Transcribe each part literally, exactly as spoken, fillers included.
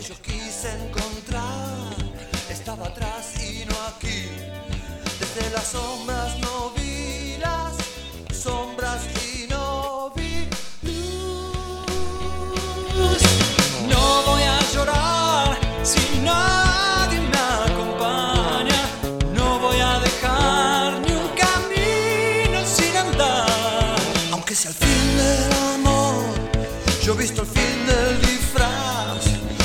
que yo quise encontrar estaba atrás y no aquí. Desde las sombras no vi las sombras y no vi luz. No voy a llorar si nadie me acompaña. No voy a dejar ni un camino sin andar. Aunque sea el fin del amor, yo he visto el fin del disfraz.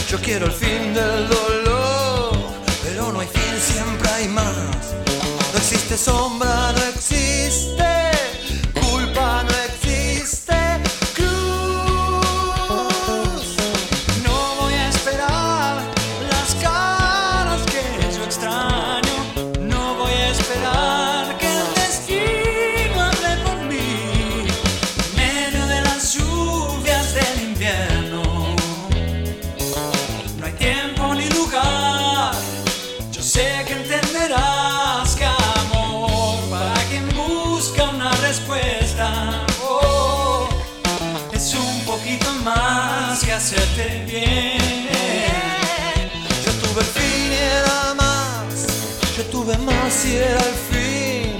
Yo quiero el fin del dolor, pero no hay fin, siempre hay más. No existe sombra, no existe culpa, no existe cruz. No voy a esperar las caras que yo extraño. No voy a esperar que el destino hable por mí. En medio de las lluvias del invierno no hay tiempo ni lugar. Yo sé que entenderás. Oh, es un poquito más que hacerte bien. Yo tuve el fin y era más. Yo tuve más y era el fin.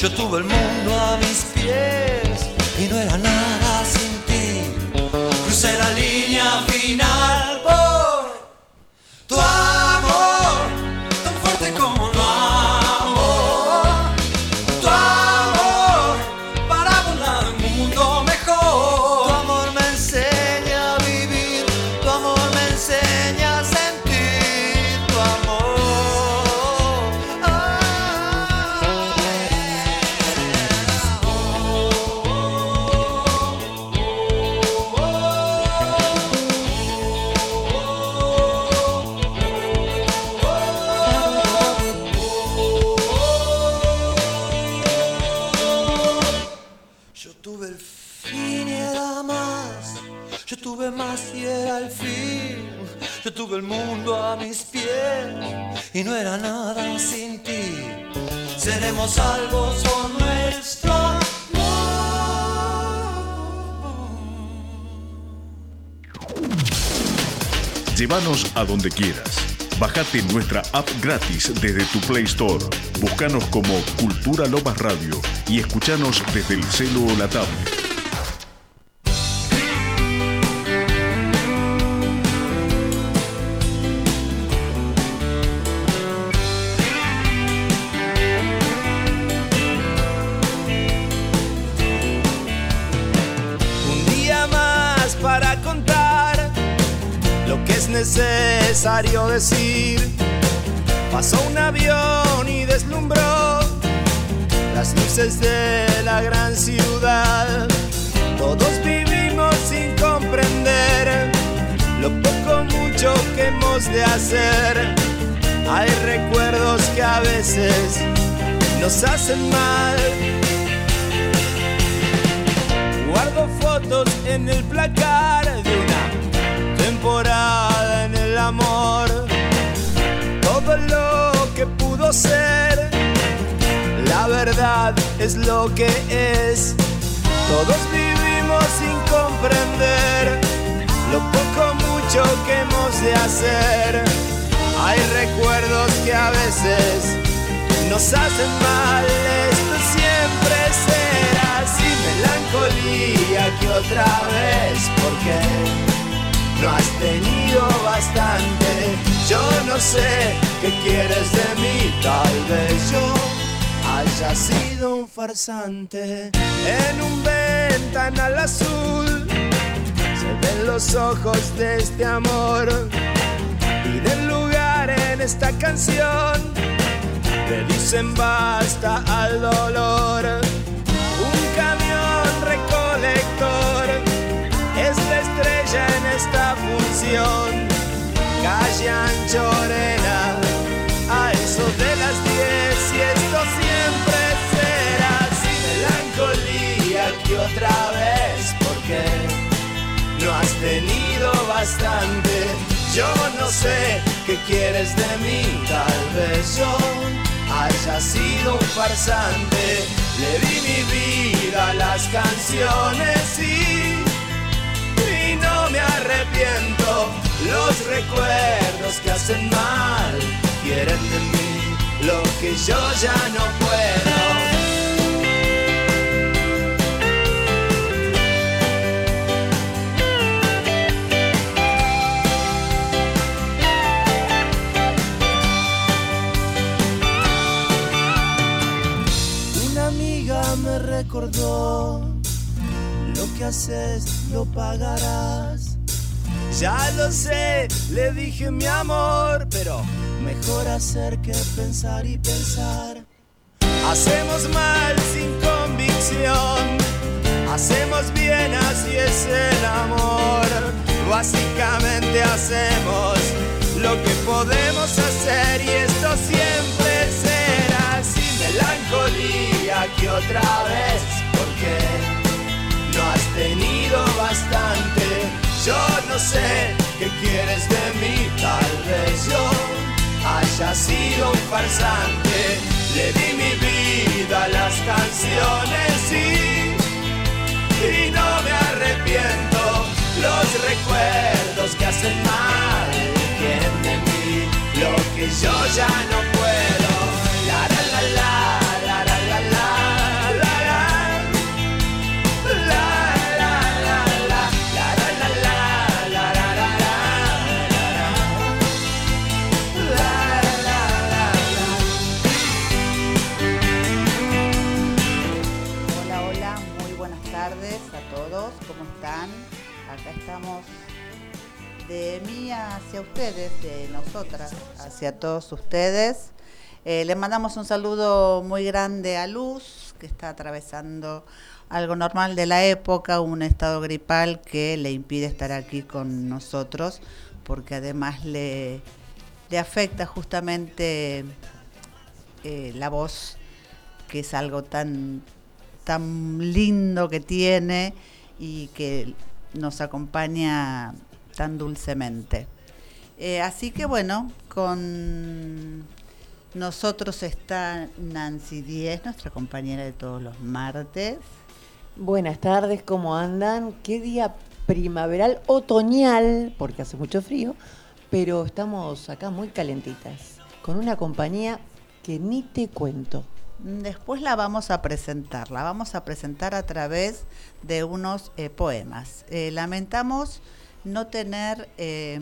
Yo tuve el mundo a mis pies y no era nada sin ti. Crucé la línea final por tu amor, tan fuerte como no amor. Tu amor el mundo a mis pies y no era nada sin ti. Seremos salvos por nuestro amor. Llévanos a donde quieras. Bájate nuestra app gratis desde tu Play Store. Búscanos como Cultura Lomas Radio y escuchanos desde el celu o la tablet. Necesario decir, pasó un avión y deslumbró las luces de la gran ciudad. Todos vivimos sin comprender lo poco o mucho que hemos de hacer. Hay recuerdos que a veces nos hacen mal. Guardo fotos en el placar de una temporada. En el amor, todo lo que pudo ser, la verdad es lo que es. Todos vivimos sin comprender lo poco o mucho que hemos de hacer. Hay recuerdos que a veces nos hacen mal. Esto siempre será así, melancolía que otra vez, porque no has tenido bastante. Yo no sé qué quieres de mí. Tal vez yo haya sido un farsante. En un ventanal azul se ven los ojos de este amor. Piden lugar en esta canción, le dicen basta al dolor. Un camión recolector es la estrella en esta función. Calle Anchorena, a eso de las diez. Y esto siempre será así, melancolía que otra vez, porque no has tenido bastante. Yo no sé qué quieres de mí. Tal vez yo haya sido un farsante. Le di mi vida a las canciones y no me arrepiento, los recuerdos recuerdos que hacen mal, quieren de mí lo que yo ya no puedo. Me recordó, lo que haces lo pagarás. Ya lo sé, le dije mi amor, pero mejor hacer que pensar y pensar. Hacemos mal sin convicción, hacemos bien, así es el amor. Básicamente hacemos lo que podemos hacer y esto siempre será así. Melancolía que otra vez, porque no has tenido bastante. Yo no sé qué quieres de mí, tal vez yo haya sido un farsante. Le di mi vida a las canciones y, y no me arrepiento. Los recuerdos que hacen mal, quieren de mí lo que yo ya no puedo. La, la, la, la. Acá estamos de mí hacia ustedes, de nosotras hacia todos ustedes. Eh, le mandamos un saludo muy grande a Luz, que está atravesando algo normal de la época, un estado gripal que le impide estar aquí con nosotros, porque además le, le afecta justamente eh, la voz, que es algo tan, tan lindo que tiene y que nos acompaña tan dulcemente. Eh, así que bueno, con nosotros está Nancy Díez, nuestra compañera de todos los martes. Buenas tardes, ¿cómo andan? Qué día primaveral, otoñal, porque hace mucho frío, pero estamos acá muy calentitas, con una compañía que ni te cuento. Después la vamos a presentar, la vamos a presentar a través de unos eh, poemas. Eh, lamentamos no tener, eh,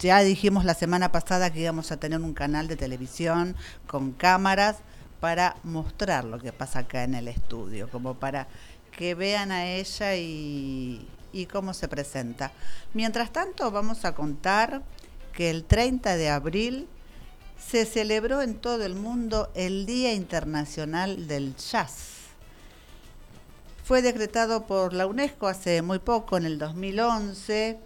ya dijimos la semana pasada que íbamos a tener un canal de televisión con cámaras para mostrar lo que pasa acá en el estudio, como para que vean a ella y, y cómo se presenta. Mientras tanto vamos a contar que el treinta de abril se celebró en todo el mundo el Día Internacional del Jazz. Fue decretado por la UNESCO hace muy poco, en el dos mil once,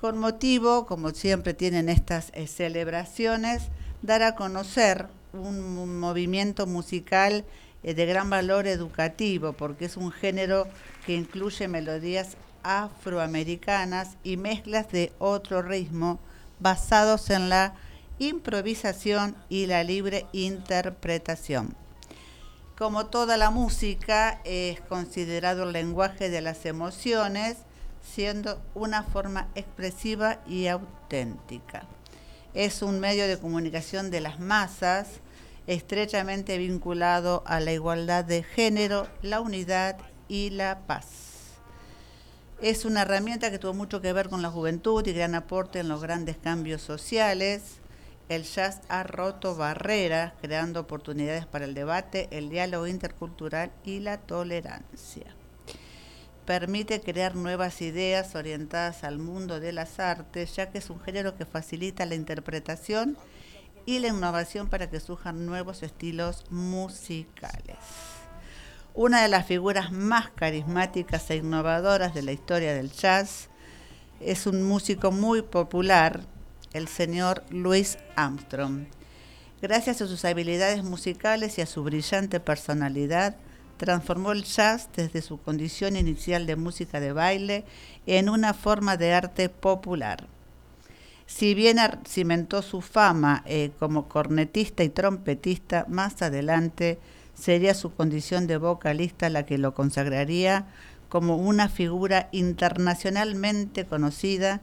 con motivo, como siempre tienen estas eh, celebraciones, dar a conocer un, un movimiento musical eh, de gran valor educativo, porque es un género que incluye melodías afroamericanas y mezclas de otro ritmo basados en la improvisación y la libre interpretación. Como toda la música, es considerado el lenguaje de las emociones, siendo una forma expresiva y auténtica. Es un medio de comunicación de las masas, estrechamente vinculado a la igualdad de género, la unidad y la paz. Es una herramienta que tuvo mucho que ver con la juventud y gran aporte en los grandes cambios sociales. El jazz ha roto barreras, creando oportunidades para el debate, el diálogo intercultural y la tolerancia. Permite crear nuevas ideas orientadas al mundo de las artes, ya que es un género que facilita la interpretación y la innovación para que surjan nuevos estilos musicales. Una de las figuras más carismáticas e innovadoras de la historia del jazz es un músico muy popular, el señor Louis Armstrong. Gracias a sus habilidades musicales y a su brillante personalidad, transformó el jazz desde su condición inicial de música de baile en una forma de arte popular. Si bien cimentó su fama eh, como cornetista y trompetista, más adelante sería su condición de vocalista la que lo consagraría como una figura internacionalmente conocida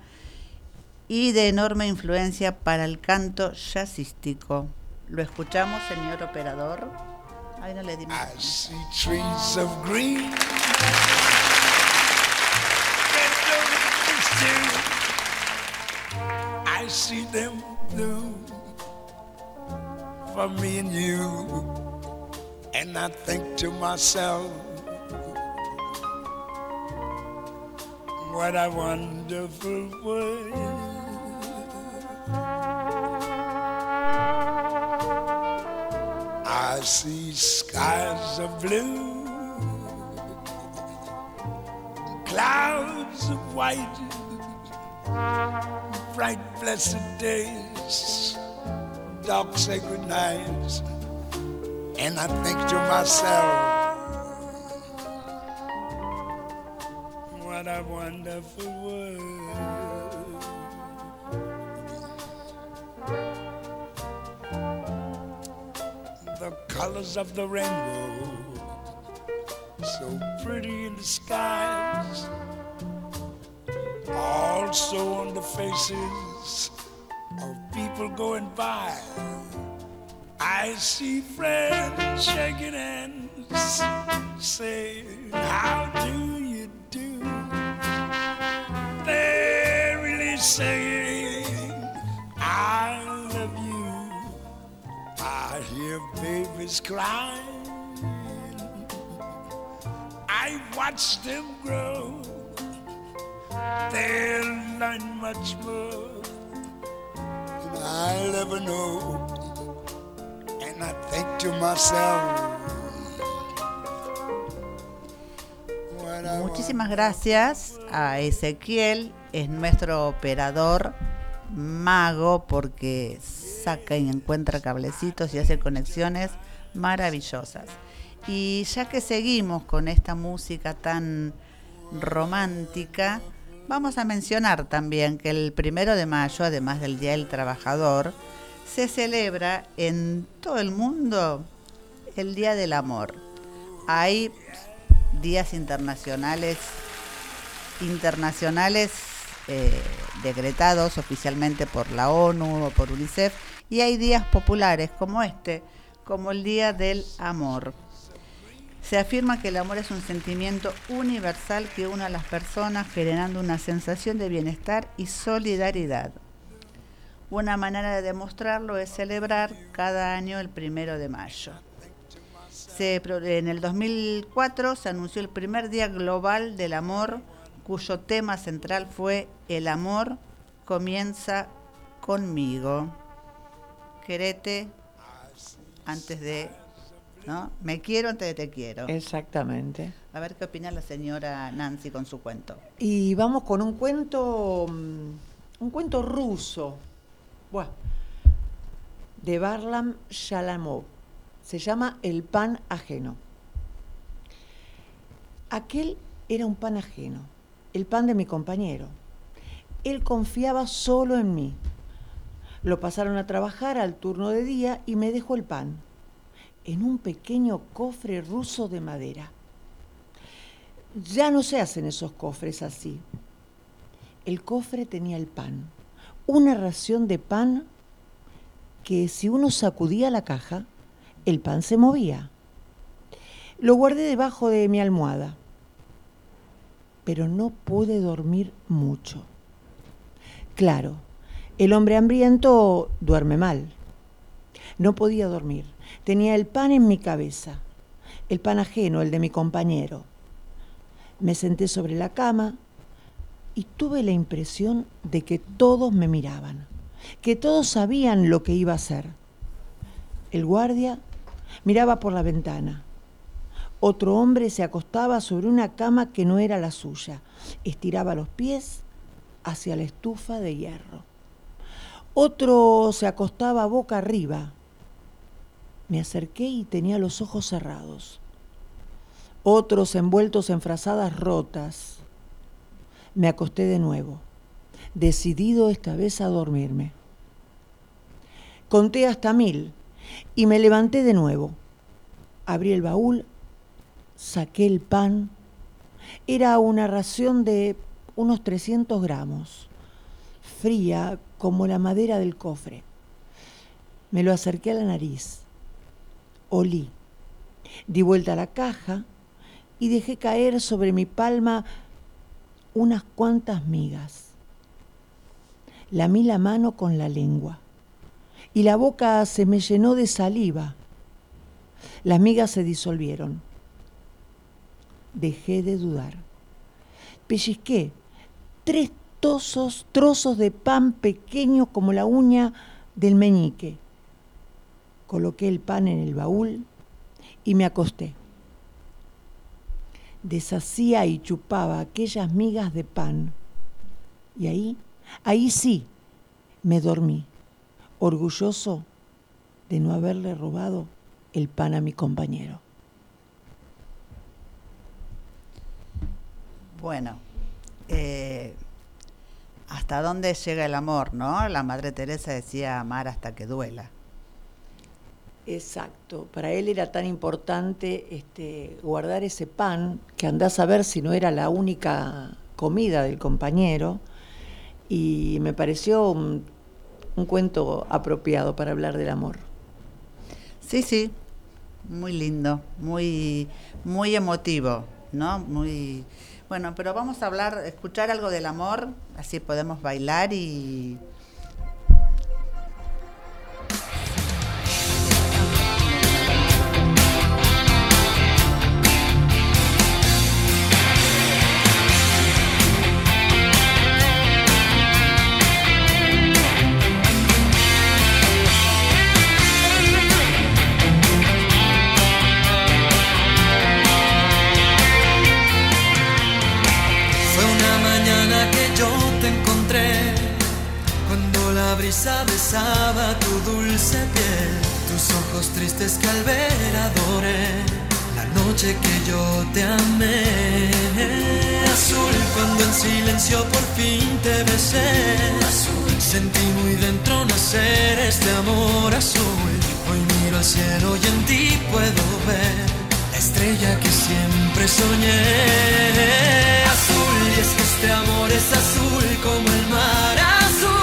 y de enorme influencia para el canto jazzístico. Lo escuchamos, señor operador. Ahí no le dimos. I see trees of green. I see them blue for me and you. And I think to myself, what a wonderful world. I see skies of blue, clouds of white, bright blessed days, dark sacred nights, and I think to myself, what a wonderful world. The colors of the rainbow, so pretty in the skies, also on the faces of people going by. I see friends shaking hands, saying, how do you do? They're really saying, I love you. I hear babies crying. I watch them grow. They'll learn much more than I'll ever know. And I think to myself, muchísimas gracias a Ezequiel, es nuestro operador mago porque saca y encuentra cablecitos y hace conexiones maravillosas. Y ya que seguimos con esta música tan romántica, vamos a mencionar también que el primero de mayo, además del Día del Trabajador, se celebra en todo el mundo el Día del Amor. Hay días internacionales, internacionales eh, decretados oficialmente por la ONU o por UNICEF, y hay días populares como este, como el Día del Amor. Se afirma que el amor es un sentimiento universal que une a las personas, generando una sensación de bienestar y solidaridad. Una manera de demostrarlo es celebrar cada año el primero de mayo. Se, en el dos mil cuatro se anunció el primer Día Global del Amor, cuyo tema central fue El amor comienza conmigo. Querete antes de... ¿no? Me quiero antes de te quiero. Exactamente. A ver qué opina la señora Nancy con su cuento. Y vamos con un cuento, un cuento ruso. Buah. De Barlam Shalamov. Se llama El pan ajeno. Aquel era un pan ajeno, el pan de mi compañero. Él confiaba solo en mí. Lo pasaron a trabajar al turno de día y me dejó el pan en un pequeño cofre ruso de madera. Ya no se hacen esos cofres así. El cofre tenía el pan. Una ración de pan que si uno sacudía la caja, el pan se movía. Lo guardé debajo de mi almohada, pero no pude dormir mucho. Claro, el hombre hambriento duerme mal. No podía dormir. Tenía el pan en mi cabeza, el pan ajeno, el de mi compañero. Me senté sobre la cama y tuve la impresión de que todos me miraban, que todos sabían lo que iba a hacer. El guardia miraba por la ventana. Otro hombre se acostaba sobre una cama que no era la suya. Estiraba los pies hacia la estufa de hierro. Otro se acostaba boca arriba. Me acerqué y tenía los ojos cerrados. Otros envueltos en frazadas rotas. Me acosté de nuevo, decidido esta vez a dormirme. Conté hasta mil y me levanté de nuevo. Abrí el baúl, saqué el pan. Era una ración de unos trescientos gramos, fría como la madera del cofre. Me lo acerqué a la nariz, olí, di vuelta a la caja y dejé caer sobre mi palma unas cuantas migas. Lamí la mano con la lengua y la boca se me llenó de saliva. Las migas se disolvieron. Dejé de dudar. Pellizqué tres tosos, trozos de pan pequeños como la uña del meñique. Coloqué el pan en el baúl y me acosté. Deshacía y chupaba aquellas migas de pan. Y ahí, ahí sí, me dormí, orgulloso de no haberle robado el pan a mi compañero. Bueno, eh, hasta dónde llega el amor, ¿no? La Madre Teresa decía amar hasta que duela. Exacto, para él era tan importante este, guardar ese pan, que andás a ver si no era la única comida del compañero, y me pareció un, un cuento apropiado para hablar del amor. Sí, sí, muy lindo, muy, muy emotivo, ¿no? Muy bueno, pero vamos a hablar, escuchar algo del amor, así podemos bailar y... brisa besaba tu dulce piel, tus ojos tristes que al ver adoré, la noche que yo te amé. Azul, cuando en silencio por fin te besé, azul, sentí muy dentro nacer este amor azul. Hoy miro al cielo y en ti puedo ver la estrella que siempre soñé. Azul, y es que este amor es azul como el mar azul.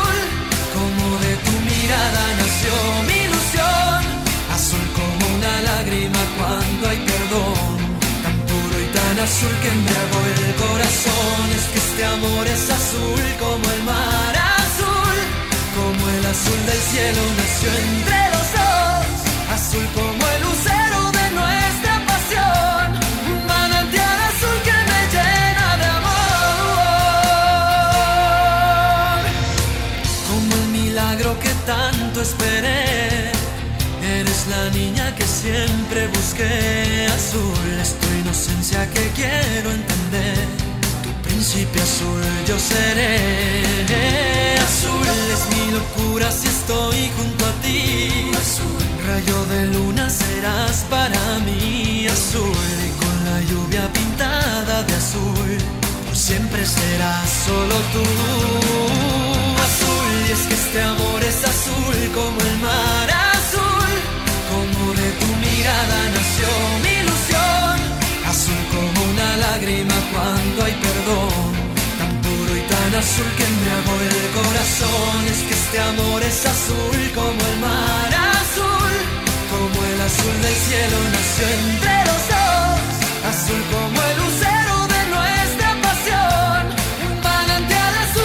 De tu mirada nació mi ilusión, azul como una lágrima cuando hay perdón, tan puro y tan azul que embriagó el corazón. Es que este amor es azul como el mar azul, como el azul del cielo nació entre los dos, azul como el lucero de nuestra pasión, un manantial azul que me llena de amor, como el milagro que tanto esperé. Eres la niña que siempre busqué, azul es tu inocencia que quiero entender, tu príncipe azul yo seré. Azul es mi locura si estoy junto a ti, azul rayo de luna serás para mí, azul y con la lluvia pintada de azul por siempre serás solo tú. Y es que este amor es azul como el mar azul, como de tu mirada nació mi ilusión, azul como una lágrima cuando hay perdón, tan puro y tan azul que embriagó el corazón. Es que este amor es azul como el mar azul, como el azul del cielo nació entre los dos, azul como el lucero de nuestra pasión, un manantial azul.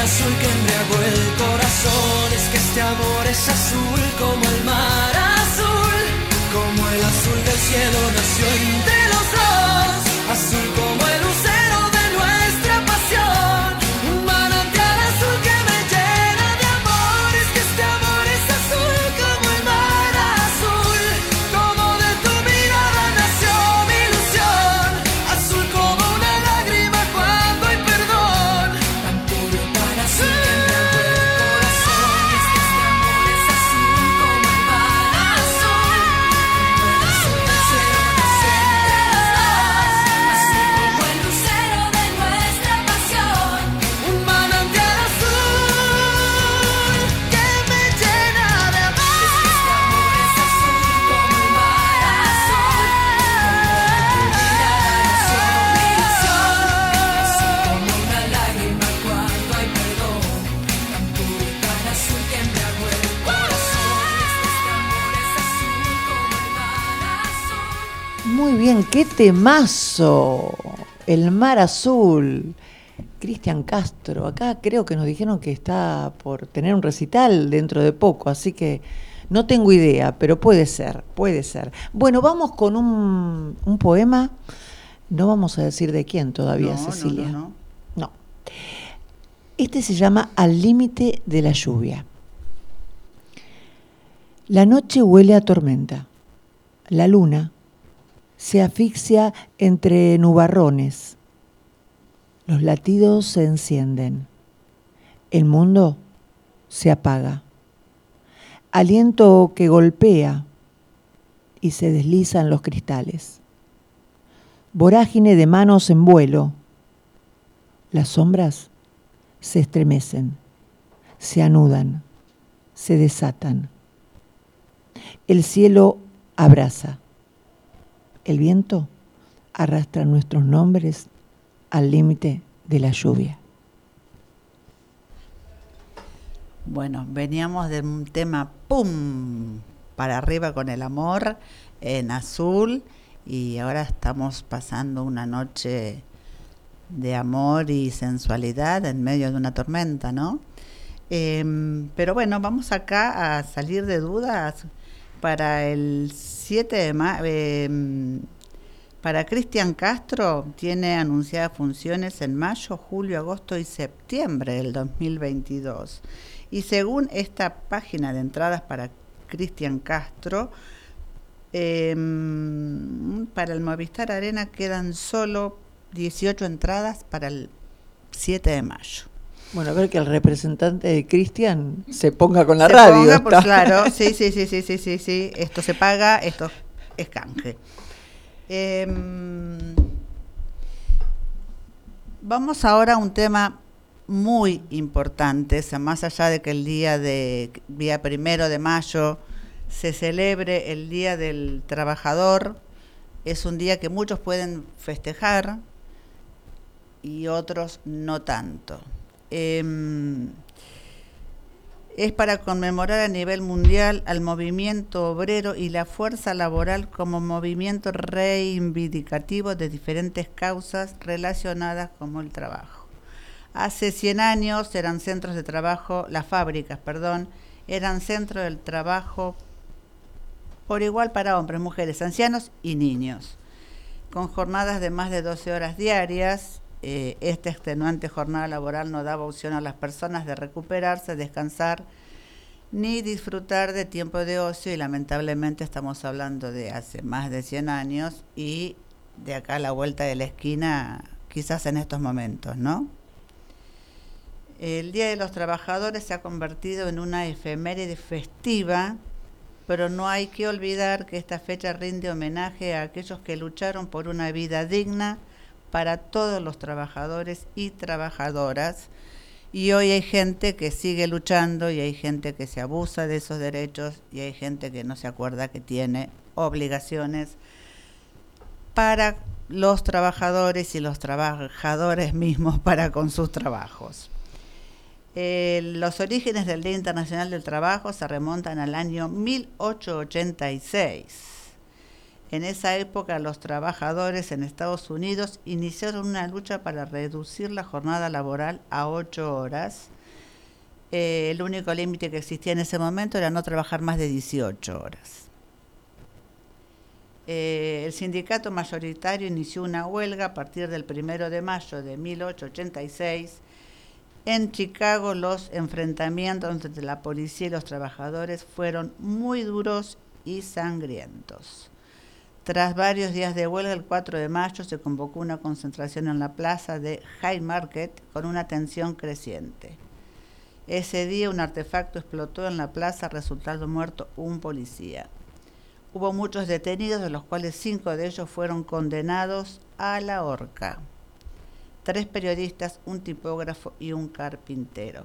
Azul que embriagó el corazón, es que este amor es azul como el mar azul, como el azul del cielo nació entre los dos, azul como el lucero de nuestra pasión, un manantial azul que me llena de amor. Es que este amor es azul como el mar azul, como de tu mirada nació mi ilusión, azul como una lágrima cuando hay perdón, tan puro y tan Cristian, qué temazo. El Mar Azul. Cristian Castro. Acá creo que nos dijeron que está por tener un recital dentro de poco, así que no tengo idea, pero puede ser, puede ser. Bueno, vamos con un, un poema. No vamos a decir de quién todavía, no, Cecilia. No, no, no. No. Este se llama Al límite de la lluvia. La noche huele a tormenta. La luna se asfixia entre nubarrones. Los latidos se encienden. El mundo se apaga. Aliento que golpea y se deslizan los cristales. Vorágine de manos en vuelo. Las sombras se estremecen, se anudan, se desatan. El cielo abraza. El viento arrastra nuestros nombres al límite de la lluvia. Bueno, veníamos de un tema pum para arriba con el amor en azul y ahora estamos pasando una noche de amor y sensualidad en medio de una tormenta, ¿no? Eh, pero bueno, vamos acá a salir de dudas para el siete de mayo. Eh, Para Cristian Castro, tiene anunciadas funciones en mayo, julio, agosto y septiembre del dos mil veintidós. Y según esta página de entradas para Cristian Castro, eh, para el Movistar Arena quedan solo dieciocho entradas para el siete de mayo. Bueno, a ver que el representante de Cristian se ponga con la se radio. Ponga, pues, claro, sí, sí, sí, sí, sí, sí, sí, esto se paga, esto es canje. Eh, vamos ahora a un tema muy importante, más allá de que el día de día primero de mayo se celebre el Día del Trabajador, es un día que muchos pueden festejar y otros no tanto. Eh, Es para conmemorar a nivel mundial al movimiento obrero y la fuerza laboral como movimiento reivindicativo de diferentes causas relacionadas como el trabajo. Hace cien años eran centros de trabajo, las fábricas, perdón, eran centros del trabajo por igual para hombres, mujeres, ancianos y niños, con jornadas de más de doce horas diarias. Eh, esta extenuante jornada laboral no daba opción a las personas de recuperarse, descansar ni disfrutar de tiempo de ocio, y lamentablemente estamos hablando de hace más de cien años y de acá a la vuelta de la esquina quizás en estos momentos, ¿no? El Día de los Trabajadores se ha convertido en una efeméride festiva, pero no hay que olvidar que esta fecha rinde homenaje a aquellos que lucharon por una vida digna para todos los trabajadores y trabajadoras, y hoy hay gente que sigue luchando y hay gente que se abusa de esos derechos y hay gente que no se acuerda que tiene obligaciones para los trabajadores y los trabajadores mismos para con sus trabajos. Eh, los orígenes del Día Internacional del Trabajo se remontan al año mil ochocientos ochenta y seis. En esa época, los trabajadores en Estados Unidos iniciaron una lucha para reducir la jornada laboral a ocho horas. Eh, el único límite que existía en ese momento era no trabajar más de dieciocho horas. Eh, el sindicato mayoritario inició una huelga a partir del primero de mayo de mil ochocientos ochenta y seis. En Chicago, los enfrentamientos entre la policía y los trabajadores fueron muy duros y sangrientos. Tras varios días de huelga, el cuatro de mayo se convocó una concentración en la plaza de High Market con una tensión creciente. Ese día un artefacto explotó en la plaza, resultando muerto un policía. Hubo muchos detenidos, de los cuales cinco de ellos fueron condenados a la horca. Tres periodistas, un tipógrafo y un carpintero.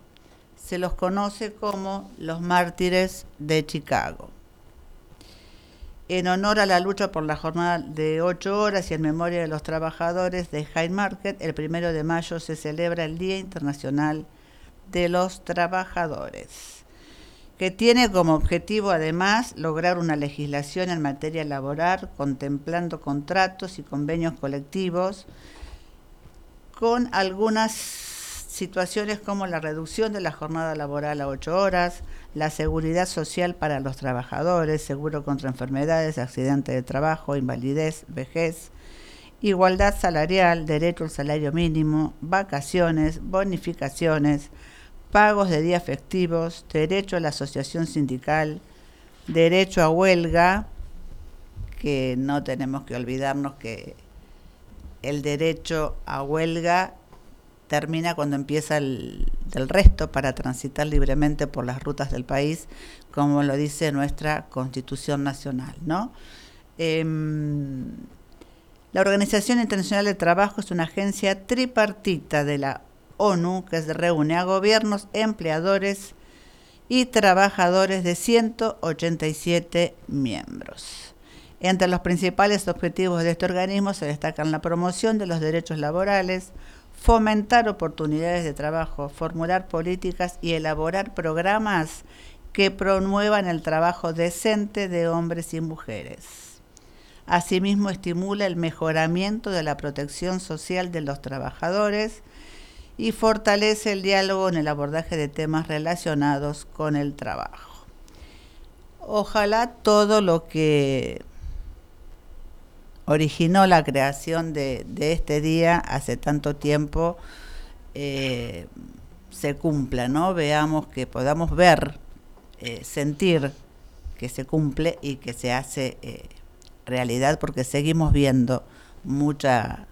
Se los conoce como los mártires de Chicago. En honor a la lucha por la jornada de ocho horas y en memoria de los trabajadores de High Market, el primero de mayo se celebra el Día Internacional de los Trabajadores. que tiene como objetivo además lograr una legislación en materia laboral contemplando contratos y convenios colectivos con algunas situaciones como la reducción de la jornada laboral a ocho horas, la seguridad social para los trabajadores, seguro contra enfermedades, accidentes de trabajo, invalidez, vejez, igualdad salarial, derecho al salario mínimo, vacaciones, bonificaciones, pagos de días festivos, derecho a la asociación sindical, derecho a huelga, que no tenemos que olvidarnos que el derecho a huelga termina cuando empieza el, el resto para transitar libremente por las rutas del país, como lo dice nuestra Constitución Nacional, ¿no? Eh, la Organización Internacional del Trabajo es una agencia tripartita de la ONU que se reúne a gobiernos, empleadores y trabajadores de ciento ochenta y siete miembros. Entre los principales objetivos de este organismo se destacan la promoción de los derechos laborales, fomentar oportunidades de trabajo, formular políticas y elaborar programas que promuevan el trabajo decente de hombres y mujeres. Asimismo, estimula el mejoramiento de la protección social de los trabajadores y fortalece el diálogo en el abordaje de temas relacionados con el trabajo. Ojalá todo lo que originó la creación de, de este día hace tanto tiempo eh, se cumpla, ¿no? Veamos que podamos ver, eh, sentir que se cumple y que se hace eh, realidad, porque seguimos viendo mucha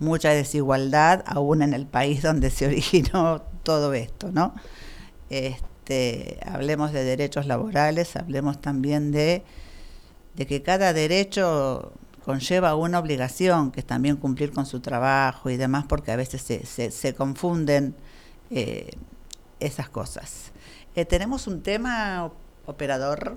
mucha desigualdad aún en el país donde se originó todo esto, ¿no? Este, hablemos de derechos laborales, hablemos también de, de que cada derecho conlleva una obligación, que es también cumplir con su trabajo y demás, porque a veces se, se, se confunden eh, esas cosas. Eh, ¿Tenemos un tema, operador?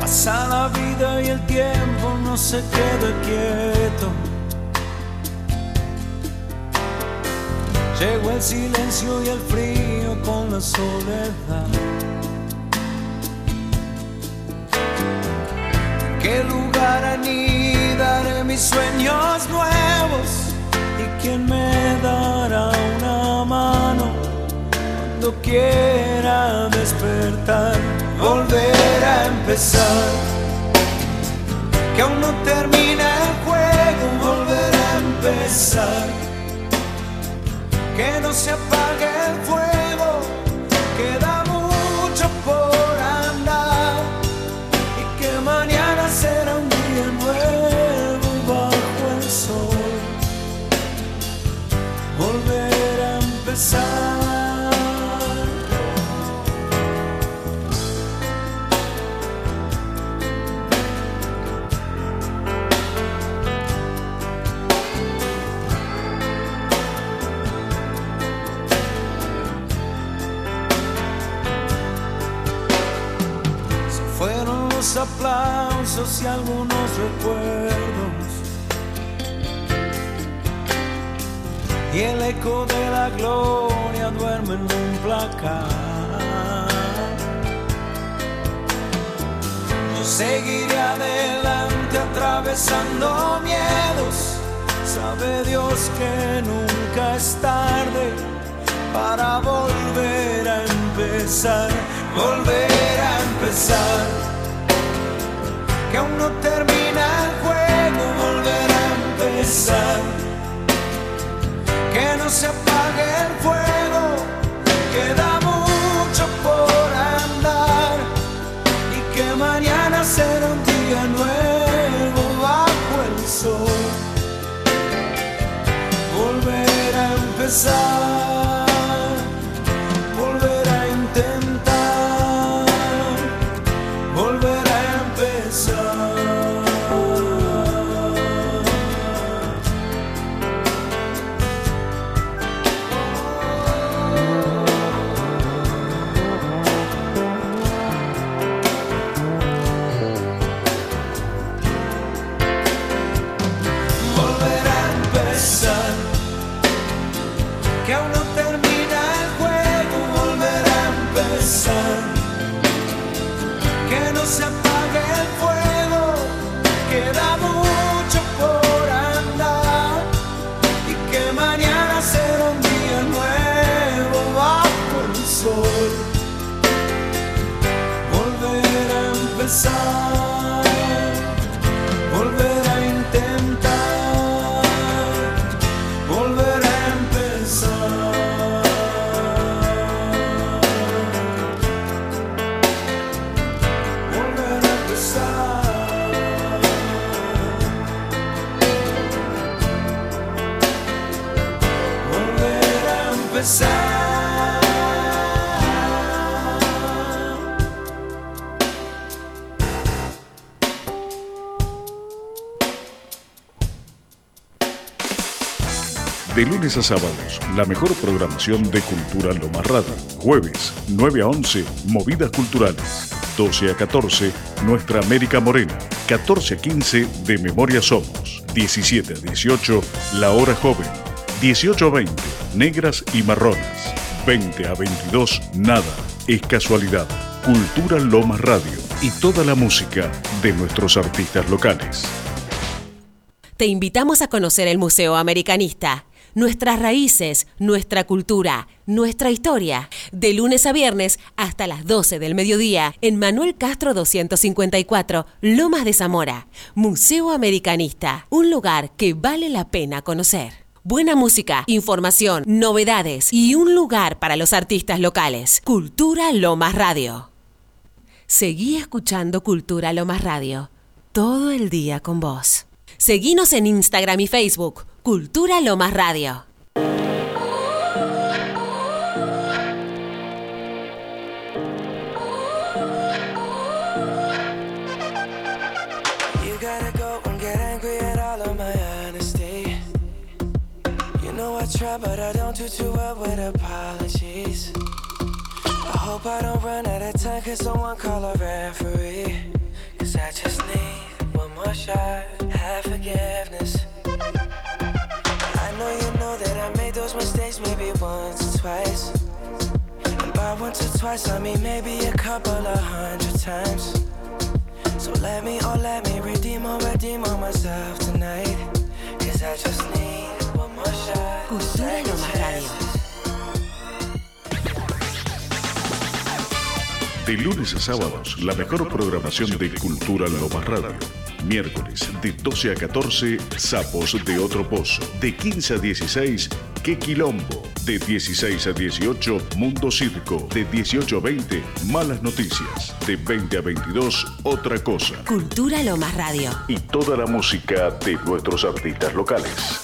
Pasa la vida y el tiempo no se queda quieto. Llegó el silencio y el frío con la soledad. ¿En qué lugar anidaré mis sueños nuevos? ¿Y quién me dará una mano cuando quiera despertar? Volver a empezar, que aún no termina el juego. Volver a empezar, que no se apague el fuego. Queda mucho por andar y que mañana será un día nuevo bajo el sol. Volver a empezar. Aplausos y algunos recuerdos, y el eco de la gloria duerme en un placar. Yo seguiré adelante atravesando miedos. Sabe Dios que nunca es tarde para volver a empezar. Volver a empezar, que aún no termina el juego. Volver a empezar, que no se apague el fuego. Queda mucho por andar y que mañana será un día nuevo bajo el sol. Volver a empezar, volver a intentar, volver a empezar. que aún no termina el juego, volver a empezar, que no se apague el fuego, queda mucho por andar, y que mañana será un día nuevo bajo el sol, volver a empezar. De lunes a sábados, la mejor programación de Cultura Lomas Radio. Jueves, nueve a once, Movidas Culturales. doce a catorce, Nuestra América Morena. catorce a quince, De Memoria Somos. diecisiete a dieciocho, La Hora Joven. dieciocho a veinte, Negras y Marronas. veinte a veintidós, Nada es Casualidad. Cultura Lomas Radio y toda la música de nuestros artistas locales. Te invitamos a conocer el Museo Americanista. Nuestras raíces, nuestra cultura, nuestra historia. De lunes a viernes hasta las doce del mediodía en Manuel Castro doscientos cincuenta y cuatro, Lomas de Zamora. Museo Americanista, un lugar que vale la pena conocer. Buena música, información, novedades y un lugar para los artistas locales. Cultura Lomas Radio. Seguí escuchando Cultura Lomas Radio, todo el día con vos. Seguinos en Instagram y Facebook. Cultura Lomas Radio. You gotta go and get angry at all of my honesty. You know I try, but I don't do too well with apologies. I hope I don't run out of time, cause someone call a referee. Cause I just need one more shot, have forgiveness. I know you know that I made those mistakes maybe once or twice. And by once or twice, I mean maybe a couple of hundred times. So let me, oh let me redeem or redeem on myself tonight. Cause I just need one more shot. Cultura Lomas Radio. De lunes a sábados, la mejor programación de Cultura Lomas Radio. Miércoles, de doce a catorce, Sapos de Otro Pozo. De quince a dieciséis, Qué Quilombo. De dieciséis a dieciocho, Mundo Circo. De dieciocho a veinte, Malas Noticias. De veinte a veintidós, Otra Cosa. Cultura Lomas Radio. Y toda la música de nuestros artistas locales.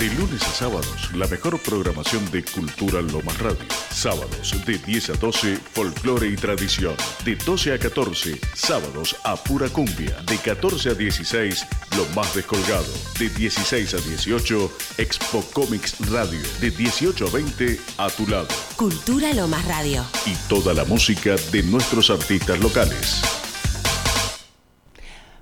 De lunes a sábados, la mejor programación de Cultura Lomas Radio. Sábados de diez a doce, Folclore y Tradición. De doce a catorce, Sábados a Pura Cumbia. De catorce a dieciséis, Lo Más Descolgado. De dieciséis a dieciocho, Expo Comics Radio. De dieciocho a veinte, A Tu Lado. Cultura Lomas Radio. Y toda la música de nuestros artistas locales.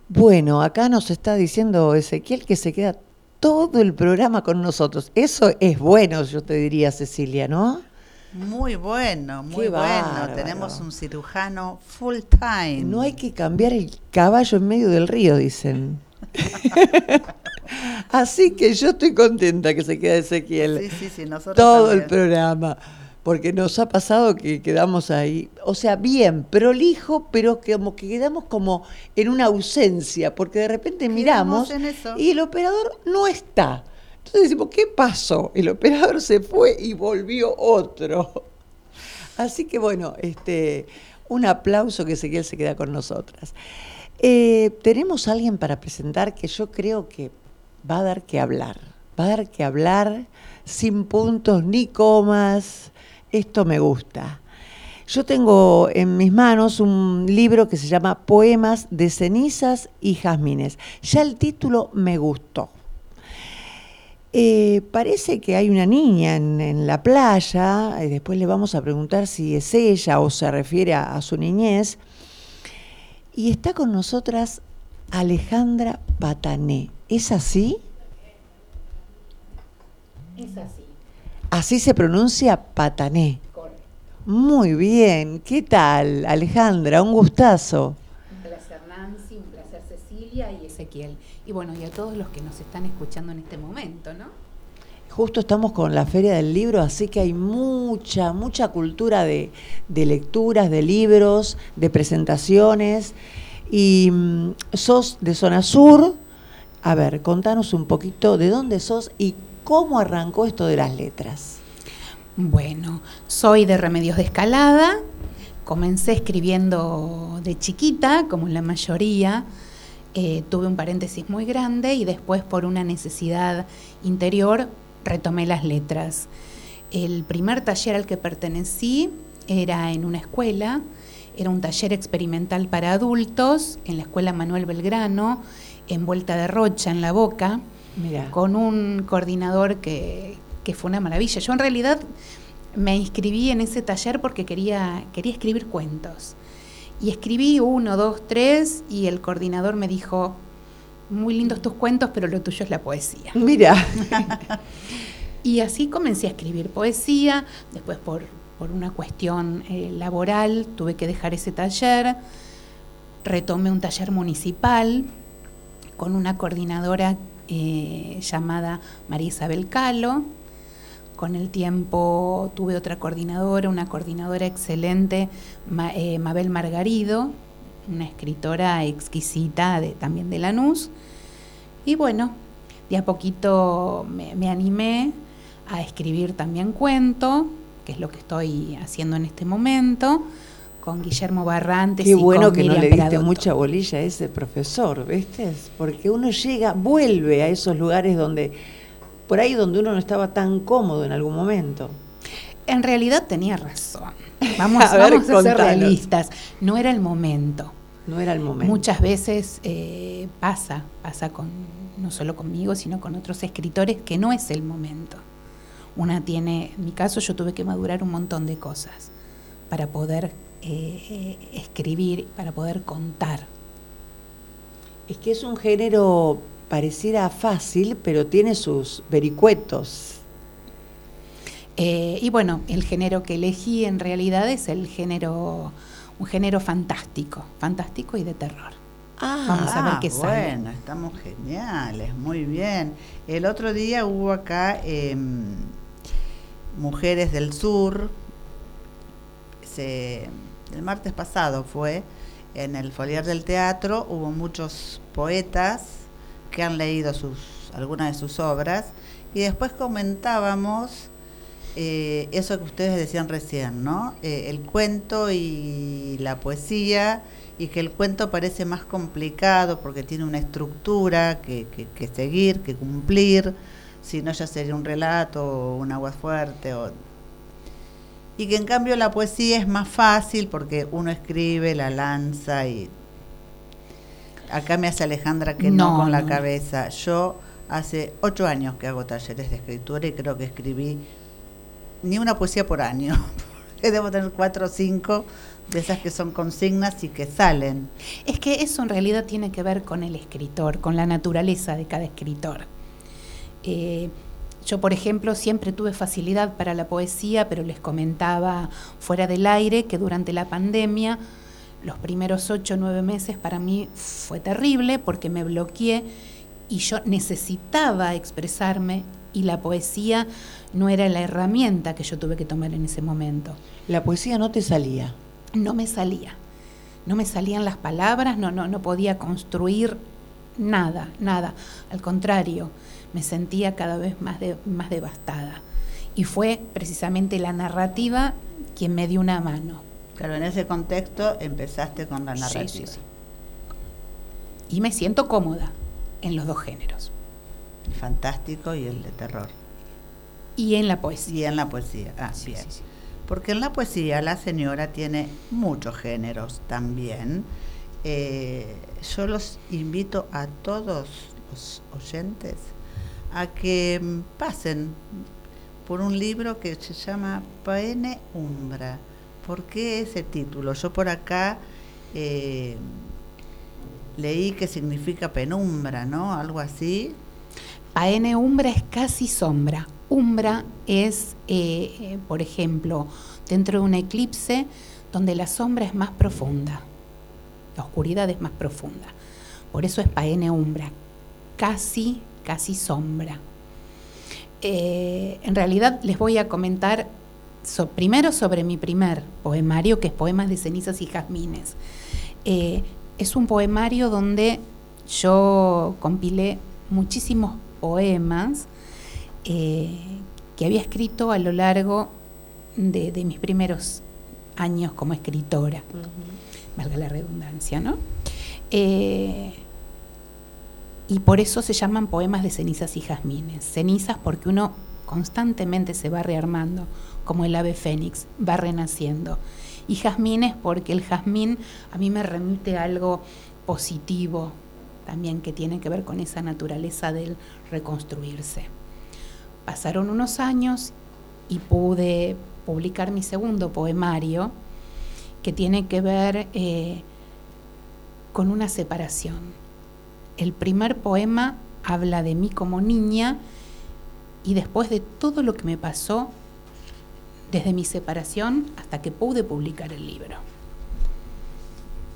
Bueno, acá nos está diciendo Ezequiel que se queda todo el programa con nosotros. Eso es bueno, yo te diría, Cecilia, ¿no? Muy bueno, muy bueno. Tenemos un cirujano full time. No hay que cambiar el caballo en medio del río, dicen. Así que yo estoy contenta que se quede Ezequiel. Sí, sí, sí, nosotros todo también. El programa. Porque nos ha pasado que quedamos ahí, o sea, bien, prolijo, pero que como que quedamos como en una ausencia, porque de repente miramos y el operador no está. Entonces decimos, ¿qué pasó? El operador se fue y volvió otro. Así que bueno, este, un aplauso que Ezequiel se queda con nosotras. Eh, tenemos a alguien para presentar que yo creo que va a dar que hablar, va a dar que hablar sin puntos ni comas. Esto me gusta. Yo tengo en mis manos un libro que se llama Poemas de Cenizas y Jazmines. Ya el título me gustó. Eh, parece que hay una niña en, en la playa, y después le vamos a preguntar si es ella o se refiere a, a su niñez. Y está con nosotras Alejandra Patané. ¿Es así? pronuncia así. Así se pronuncia Patané. Correcto. Muy bien. ¿Qué tal, Alejandra? Un gustazo. Un placer, Nancy. Un placer, Cecilia y Ezequiel. Y bueno, y a todos los que nos están escuchando en este momento, ¿no? Justo estamos con la Feria del Libro, así que hay mucha, mucha cultura de, de lecturas, de libros, de presentaciones. Y mmm, sos de Zona Sur. A ver, contanos un poquito de dónde sos y cómo arrancó esto de las letras. Bueno, soy de Remedios de Escalada. Comencé escribiendo de chiquita, como la mayoría. Eh, tuve un paréntesis muy grande y después, por una necesidad interior, retomé las letras. El primer taller al que pertenecí era en una escuela, era un taller experimental para adultos en la escuela Manuel Belgrano, en Vuelta de Rocha, en La Boca. Mirá. Con un coordinador que, que fue una maravilla. Yo en realidad me inscribí en ese taller porque quería, quería escribir cuentos. Y escribí uno, dos, tres, y el coordinador me dijo: muy lindos tus cuentos, pero lo tuyo es la poesía. Mira. Y así comencé a escribir poesía. Después, por, por una cuestión eh, laboral, tuve que dejar ese taller. Retomé un taller municipal con una coordinadora eh, llamada María Isabel Calo. Con el tiempo tuve otra coordinadora, una coordinadora excelente, Ma, eh, Mabel Margarido, una escritora exquisita de, también de Lanús. Y bueno, de a poquito me, me animé a escribir también cuento, que es lo que estoy haciendo en este momento, con Guillermo Barrantes. Qué y bueno que Miriam no le diste Peradotto. Mucha bolilla a ese profesor, ¿viste? Porque uno llega, vuelve a esos lugares donde, por ahí donde uno no estaba tan cómodo en algún momento. En realidad tenía razón. Vamos a, ver, vamos a ser realistas. No era el momento. No era el momento. Muchas veces eh, pasa, pasa con, no solo conmigo, sino con otros escritores, que no es el momento. Una tiene, en mi caso, yo tuve que madurar un montón de cosas para poder eh, escribir, para poder contar. Es que es un género, pareciera fácil, pero tiene sus vericuetos. Eh, y bueno, el género que elegí en realidad es el género, un género fantástico, fantástico y de terror. Ah, vamos a ver qué bueno, sale. Bueno, estamos geniales, muy bien. El otro día hubo acá eh, Mujeres del Sur, se, el martes pasado fue, en el Foliar del Teatro, hubo muchos poetas que han leído sus algunas de sus obras, y después comentábamos eh, eso que ustedes decían recién, ¿no? Eh, el cuento y la poesía, y que el cuento parece más complicado porque tiene una estructura que, que, que seguir, que cumplir, si no ya sería un relato o un aguafuerte, o... y que en cambio la poesía es más fácil porque uno escribe, la lanza y... Acá me hace Alejandra que no, no con la no. cabeza. Yo hace ocho años que hago talleres de escritura y creo que escribí ni una poesía por año. Debo tener cuatro o cinco de esas que son consignas y que salen. Es que eso en realidad tiene que ver con el escritor, con la naturaleza de cada escritor. Eh, yo, por ejemplo, siempre tuve facilidad para la poesía, pero les comentaba fuera del aire que durante la pandemia... Los primeros ocho o nueve meses para mí fue terrible porque me bloqueé y yo necesitaba expresarme, y la poesía no era la herramienta que yo tuve que tomar en ese momento. ¿La poesía no te salía? No me salía. No me salían las palabras, no, no, no podía construir nada, nada. Al contrario, me sentía cada vez más, de, más devastada. Y fue precisamente la narrativa quien me dio una mano. Claro, en ese contexto empezaste con la narrativa. Sí, sí, sí. Y me siento cómoda en los dos géneros. El fantástico y el de terror. Y en la poesía. Y en la poesía, ah, sí, bien. Sí, sí. Porque en la poesía la señora tiene muchos géneros también. Eh, yo los invito a todos los oyentes a que pasen por un libro que se llama Paene Umbra. ¿Por qué ese título? Yo por acá eh, leí que significa penumbra, ¿no? Algo así. Paene umbra es casi sombra. Umbra es, eh, por ejemplo, dentro de un eclipse donde la sombra es más profunda, la oscuridad es más profunda. Por eso es Paene Umbra, casi, casi sombra. Eh, en realidad les voy a comentar so, primero sobre mi primer poemario, que es Poemas de Cenizas y Jazmines. Eh, es un poemario donde yo compilé muchísimos poemas eh, que había escrito a lo largo de, de mis primeros años como escritora, uh-huh. valga la redundancia, ¿no? Eh, y por eso se llaman Poemas de Cenizas y Jazmines. Cenizas porque uno constantemente se va rearmando, como el ave fénix, va renaciendo. Y jazmines porque el jazmín a mí me remite a algo positivo, también que tiene que ver con esa naturaleza del reconstruirse. Pasaron unos años y pude publicar mi segundo poemario, que tiene que ver eh, con una separación. El primer poema habla de mí como niña y después de todo lo que me pasó desde mi separación hasta que pude publicar el libro.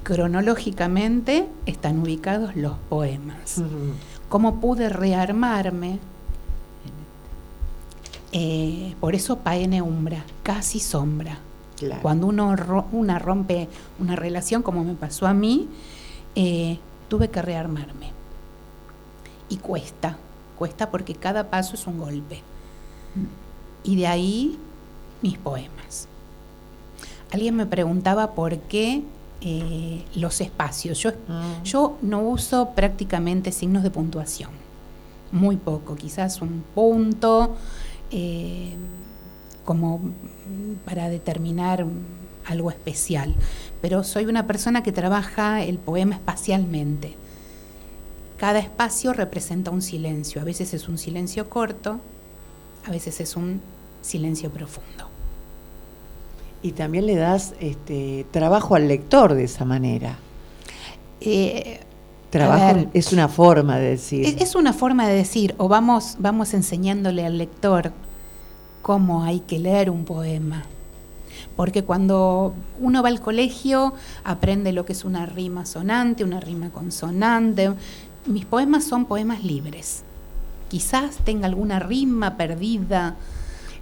Cronológicamente están ubicados los poemas. Uh-huh. Cómo pude rearmarme. Eh, por eso Paene Umbra, casi sombra. Claro. Cuando uno ro- una rompe una relación, como me pasó a mí, eh, tuve que rearmarme. Y cuesta, cuesta porque cada paso es un golpe. Y de ahí mis poemas. Alguien me preguntaba por qué eh, los espacios. Yo, mm. yo no uso prácticamente signos de puntuación. Muy poco, quizás un punto, eh, como para determinar algo especial. Pero soy una persona que trabaja el poema espacialmente. Cada espacio representa un silencio. A veces es un silencio corto, a veces es un silencio profundo. Y también le das este trabajo al lector de esa manera. Eh, trabajo ver, es una forma de decir. Es, es una forma de decir, o vamos, vamos enseñándole al lector cómo hay que leer un poema. Porque cuando uno va al colegio aprende lo que es una rima sonante, una rima consonante. Mis poemas son poemas libres. Quizás tenga alguna rima perdida.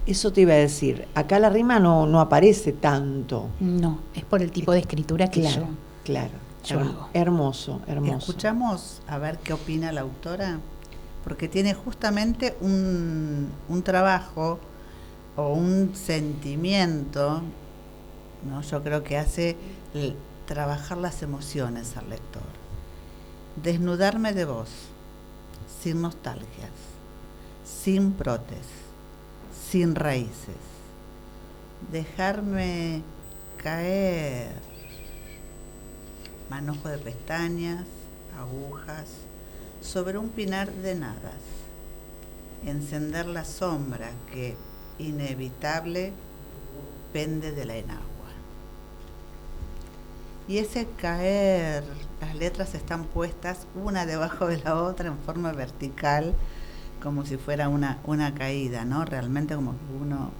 Eso te iba a decir. Acá la rima no, no aparece tanto. No, es por el tipo de escritura que claro, yo, claro. yo hago. Hermoso, hermoso. Escuchamos a ver qué opina la autora, porque tiene justamente un, un trabajo o un sentimiento, ¿no? Yo creo que hace el, trabajar las emociones al lector. Desnudarme de vos, sin nostalgias, sin brotes, sin raíces. Dejarme caer, manojo de pestañas, agujas, sobre un pinar de nadas. Encender la sombra que inevitable pende de la enagua. Y ese caer, las letras están puestas una debajo de la otra en forma vertical, como si fuera una, una caída, ¿no? Realmente como que uno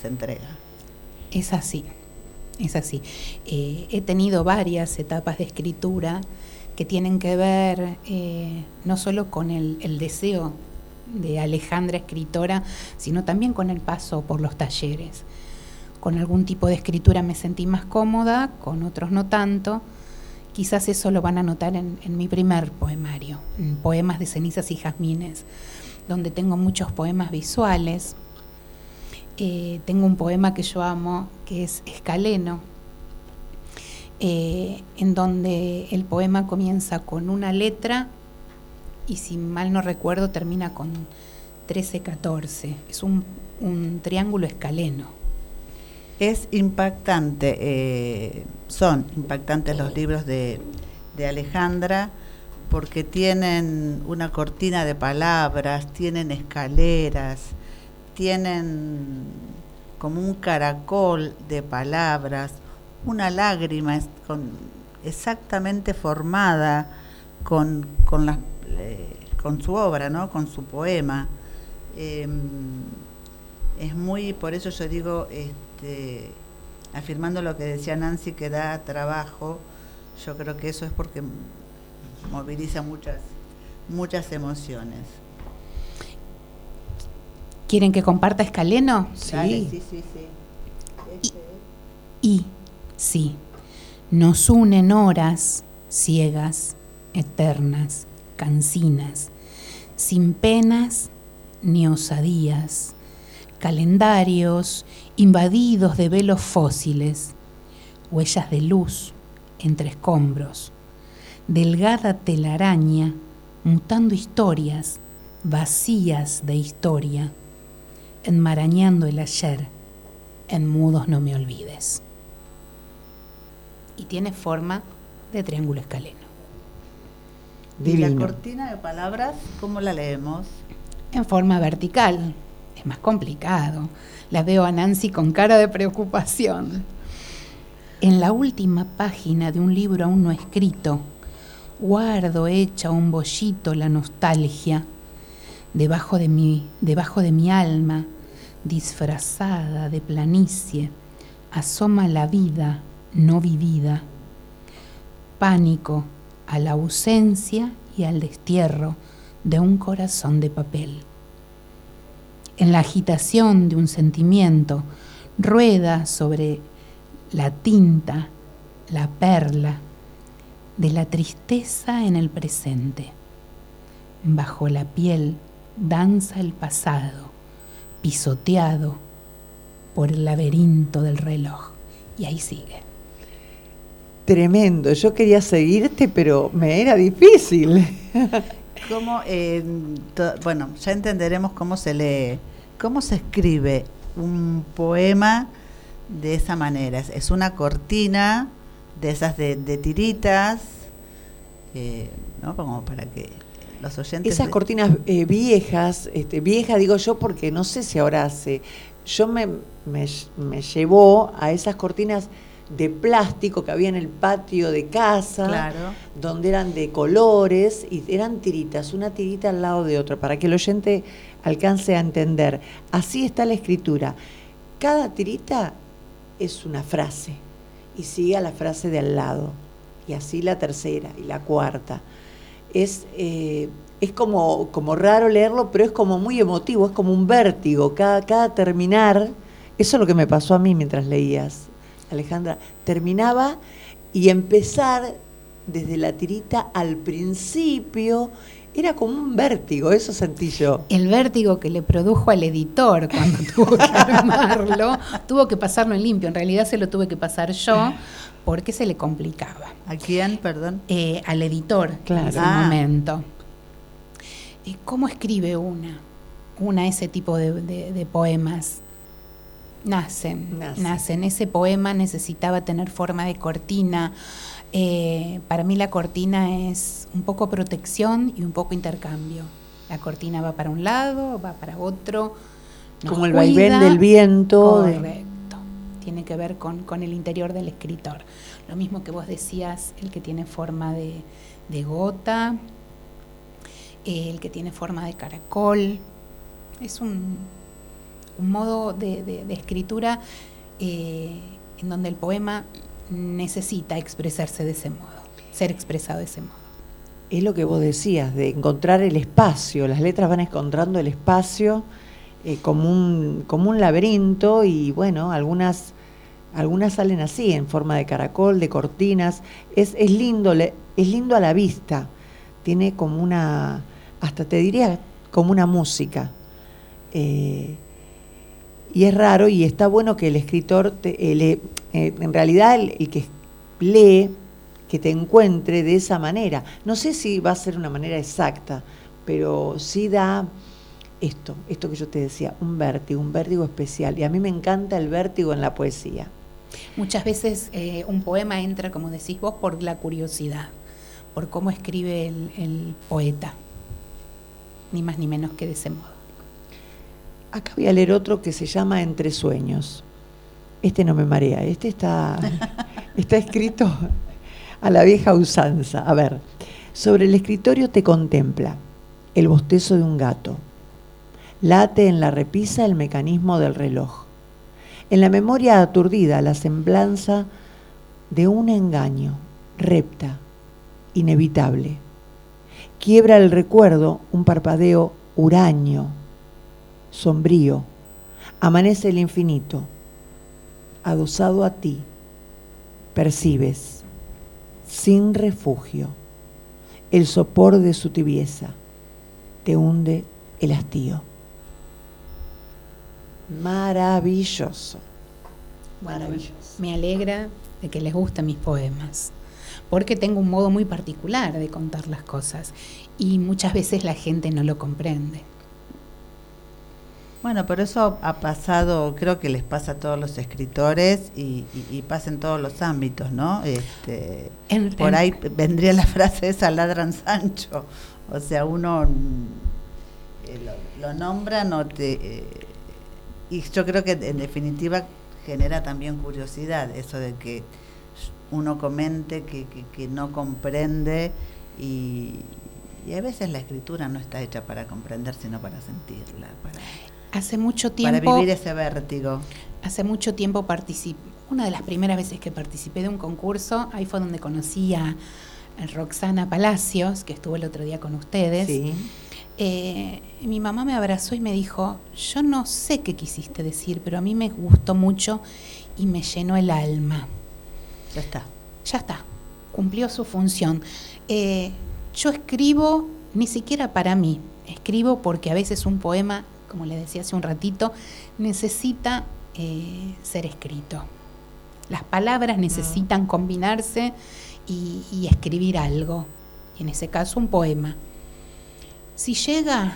se entrega. Es así, es así. Eh, he tenido varias etapas de escritura que tienen que ver eh, no solo con el, el deseo de Alejandra escritora, sino también con el paso por los talleres. Con algún tipo de escritura me sentí más cómoda, con otros no tanto. Quizás eso lo van a notar en, en mi primer poemario, en Poemas de Cenizas y Jazmines, donde tengo muchos poemas visuales. Eh, tengo un poema que yo amo, que es Escaleno, eh, en donde el poema comienza con una letra y, si mal no recuerdo, termina con trece catorce. Es un, un triángulo escaleno. Es impactante, eh, son impactantes los libros de, de Alejandra, porque tienen una cortina de palabras, tienen escaleras, tienen como un caracol de palabras, una lágrima es con, exactamente formada con, con las... Eh, con su obra, ¿no? Con su poema. eh, es muy, por eso yo digo, este, afirmando lo que decía Nancy, que da trabajo, yo creo que eso es porque moviliza muchas, muchas emociones. ¿Quieren que comparta Escaleno? Sí. Dale, sí, sí, sí. Este. Y, y, sí, nos unen horas ciegas, eternas, cansinas, sin penas ni osadías, calendarios invadidos de velos fósiles, huellas de luz entre escombros, delgada telaraña mutando historias vacías de historia, enmarañando el ayer, en mudos no me olvides. Y tiene forma de triángulo escaleno. Divino. ¿Y la cortina de palabras, cómo la leemos? En forma vertical, es más complicado. La veo a Nancy con cara de preocupación. En la última página de un libro aún no escrito, guardo hecha un bollito la nostalgia, debajo de mi, debajo de mi alma, disfrazada de planicie, asoma la vida no vivida. Pánico a la ausencia y al destierro de un corazón de papel. En la agitación de un sentimiento, rueda sobre la tinta, la perla, de la tristeza en el presente. Bajo la piel danza el pasado, pisoteado por el laberinto del reloj. Y ahí sigue. Tremendo, yo quería seguirte, pero me era difícil. ¿Cómo, eh, to, bueno, ya entenderemos cómo se lee, cómo se escribe un poema de esa manera? Es una cortina de esas de, de tiritas, eh, ¿no? Como para que los oyentes... Esas cortinas eh, viejas, este, viejas digo yo porque no sé si ahora hace... Yo me, me, me llevó a esas cortinas de plástico que había en el patio de casa, claro, donde eran de colores y eran tiritas, una tirita al lado de otra, para que el oyente alcance a entender. Así está la escritura. Cada tirita es una frase y sigue a la frase de al lado, y así la tercera y la cuarta. Es... Eh, Es como, como raro leerlo, pero es como muy emotivo, es como un vértigo. Cada, cada terminar, eso es lo que me pasó a mí mientras leías, Alejandra. Terminaba y empezar desde la tirita al principio, era como un vértigo, eso sentí yo. El vértigo que le produjo al editor cuando tuvo que armarlo, tuvo que pasarlo en limpio, en realidad se lo tuve que pasar yo, porque se le complicaba. ¿A quién, perdón? Eh, al editor, claro, en ese ah. momento. ¿Cómo escribe una? Una ese tipo de, de, de poemas. Nacen, nacen, nacen. Ese poema necesitaba tener forma de cortina. Eh, para mí la cortina es un poco protección y un poco intercambio. La cortina va para un lado, va para otro. Como el vaivén del viento. Correcto. De... Tiene que ver con, con el interior del escritor. Lo mismo que vos decías, el que tiene forma de, de gota... el que tiene forma de caracol, es un, un modo de, de, de escritura eh, en donde el poema necesita expresarse de ese modo, ser expresado de ese modo. Es lo que vos decías, de encontrar el espacio, las letras van encontrando el espacio eh, como, un, como un laberinto, y bueno, algunas, algunas salen así, en forma de caracol, de cortinas, es, es, lindo, es lindo a la vista. Tiene como una, hasta te diría, como una música. Eh, y es raro, y está bueno que el escritor, te, el, eh, en realidad el, el que lee, que te encuentre de esa manera. No sé si va a ser una manera exacta, pero sí da esto, esto que yo te decía, un vértigo, un vértigo especial. Y a mí me encanta el vértigo en la poesía. Muchas veces eh, un poema entra, como decís vos, por la curiosidad, por cómo escribe el, el poeta, ni más ni menos que de ese modo. Acá voy a leer otro que se llama Entre Sueños. Este no me marea, este está, está escrito a la vieja usanza. A ver, sobre el escritorio te contempla el bostezo de un gato, Late en la repisa el mecanismo del reloj. En la memoria aturdida, la semblanza de un engaño, repta, inevitable. Quiebra el recuerdo un parpadeo huraño, sombrío. Amanece el infinito, adosado a ti, percibes, sin refugio, el sopor de su tibieza, te hunde el hastío. Maravilloso. Maravilloso. Bueno, me alegra de que les gusten mis poemas, porque tengo un modo muy particular de contar las cosas y muchas veces la gente no lo comprende. Bueno, pero eso ha pasado, creo que les pasa a todos los escritores y, y, y pasa en todos los ámbitos, ¿no? Este, en, por en, ahí vendría la frase esa, ladran Sancho. O sea, uno eh, lo, lo nombra, no te... Eh, y yo creo que en definitiva genera también curiosidad, eso de que uno comente que, que, que no comprende y, y a veces la escritura no está hecha para comprender, sino para sentirla, para... Hace mucho tiempo, para vivir ese vértigo. Hace mucho tiempo participé, una de las primeras veces que participé de un concurso, ahí fue donde conocí a Roxana Palacios, que estuvo el otro día con ustedes. Sí. Eh, mi mamá me abrazó y me dijo, yo no sé qué quisiste decir, pero a mí me gustó mucho y me llenó el alma. Ya está. Ya está, cumplió su función. Eh, yo escribo ni siquiera para mí, escribo porque a veces un poema, como les decía hace un ratito, necesita eh, ser escrito. Las palabras necesitan mm. combinarse y, y escribir algo, y en ese caso un poema. Si llega,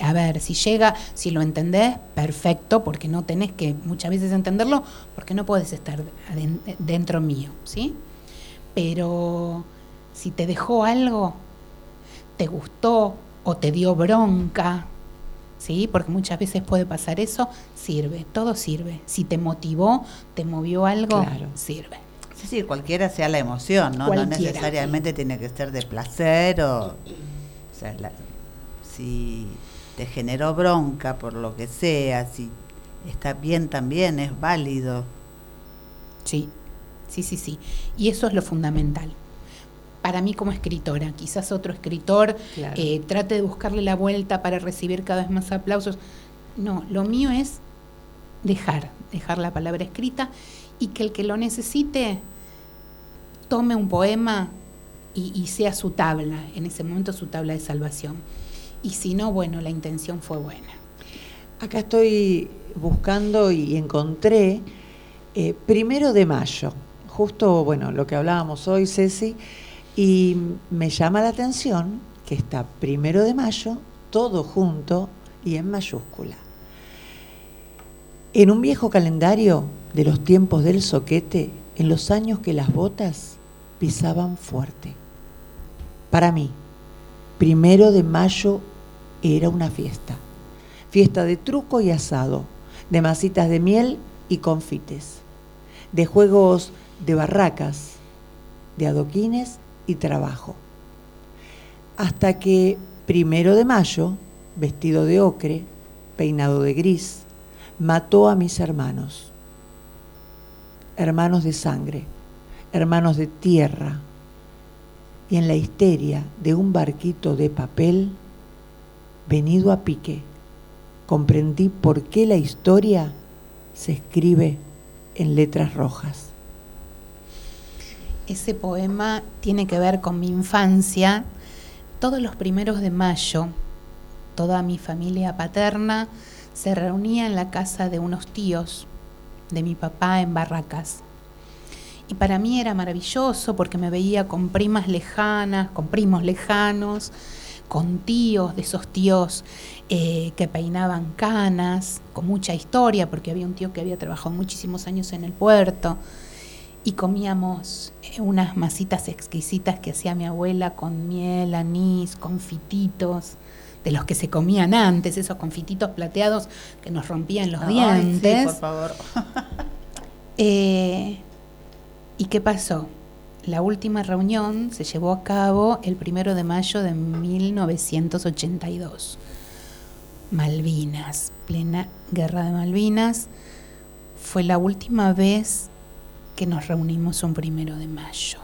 a ver, si llega, si lo entendés, perfecto, porque no tenés que muchas veces entenderlo, porque no podés estar dentro mío, ¿sí? Pero si te dejó algo, te gustó o te dio bronca, ¿sí? Porque muchas veces puede pasar eso, sirve, todo sirve. Si te motivó, te movió algo, claro, sirve. Sí, sí, cualquiera sea la emoción, ¿no? Cualquiera, no necesariamente sí. Tiene que ser de placer o... O sea, la, si te generó bronca por lo que sea, si está bien también, es válido. Sí, sí, sí, sí. Y eso es lo fundamental. Para mí como escritora, quizás otro escritor claro. eh, trate de buscarle la vuelta para recibir cada vez más aplausos. No, lo mío es dejar, dejar la palabra escrita y que el que lo necesite tome un poema y, y sea su tabla, en ese momento su tabla de salvación. Y si no, bueno, la intención fue buena. Acá estoy buscando y encontré eh, primero de mayo, justo, bueno, lo que hablábamos hoy, Ceci. Y me llama la atención que está primero de mayo, todo junto y en mayúscula. En un viejo calendario de los tiempos del zoquete, en los años que las botas pisaban fuerte. Para mí, primero de mayo era una fiesta. Fiesta de truco y asado, de masitas de miel y confites, de juegos de barracas, de adoquines y trabajo. Hasta que primero de mayo, vestido de ocre, peinado de gris, mató a mis hermanos. Hermanos de sangre, hermanos de tierra, y en la histeria de un barquito de papel, venido a pique, comprendí por qué la historia se escribe en letras rojas. Ese poema tiene que ver con mi infancia. Todos los primeros de mayo, toda mi familia paterna se reunía en la casa de unos tíos de mi papá en Barracas. Y para mí era maravilloso porque me veía con primas lejanas, con primos lejanos, con tíos, de esos tíos eh, que peinaban canas, con mucha historia, porque había un tío que había trabajado muchísimos años en el puerto. Y comíamos unas masitas exquisitas que hacía mi abuela con miel, anís, confititos, de los que se comían antes, esos confititos plateados que nos rompían los no, dientes. Ay, sí, por favor. eh, ¿Y qué pasó? La última reunión se llevó a cabo el primero de mayo de mil novecientos ochenta y dos. Malvinas, plena guerra de Malvinas, fue la última vez que nos reunimos un primero de mayo.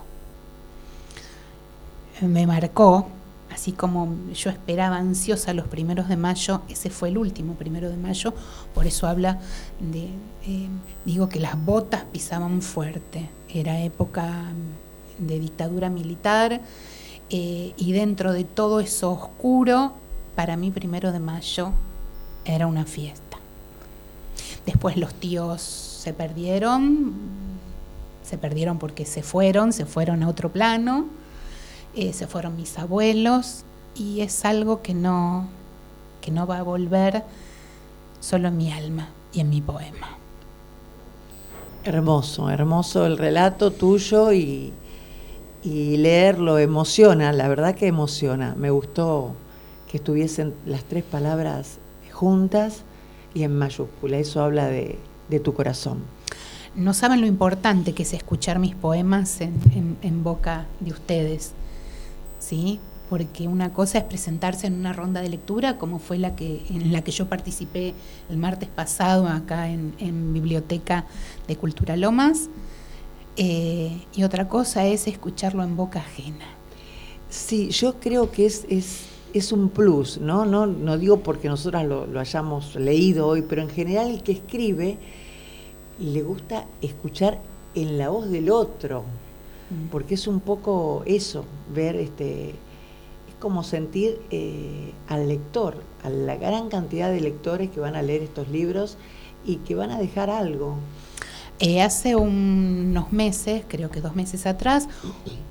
Me marcó, así como yo esperaba ansiosa los primeros de mayo, ese fue el último primero de mayo, por eso habla de, eh, digo que las botas pisaban fuerte, era época de dictadura militar, eh, y dentro de todo eso oscuro, para mí primero de mayo era una fiesta. Después los tíos se perdieron, se perdieron porque se fueron, se fueron a otro plano, eh, se fueron mis abuelos, y es algo que no, que no va a volver, solo en mi alma y en mi poema. Hermoso, hermoso el relato tuyo, y, y leerlo emociona, la verdad que emociona, me gustó que estuviesen las tres palabras juntas y en mayúscula. Eso habla de, de tu corazón. No saben lo importante que es escuchar mis poemas en, en, en boca de ustedes, ¿sí? Porque una cosa es presentarse en una ronda de lectura, como fue la que en la que yo participé el martes pasado acá en, en Biblioteca de Cultura Lomas, eh, y otra cosa es escucharlo en boca ajena. Sí, yo creo que es... es... es un plus, ¿no? No, no digo porque nosotras lo, lo hayamos leído hoy, pero en general el que escribe le gusta escuchar en la voz del otro, porque es un poco eso, ver, este, es como sentir eh, al lector, a la gran cantidad de lectores que van a leer estos libros y que van a dejar algo. Eh, hace un, unos meses, creo que dos meses atrás,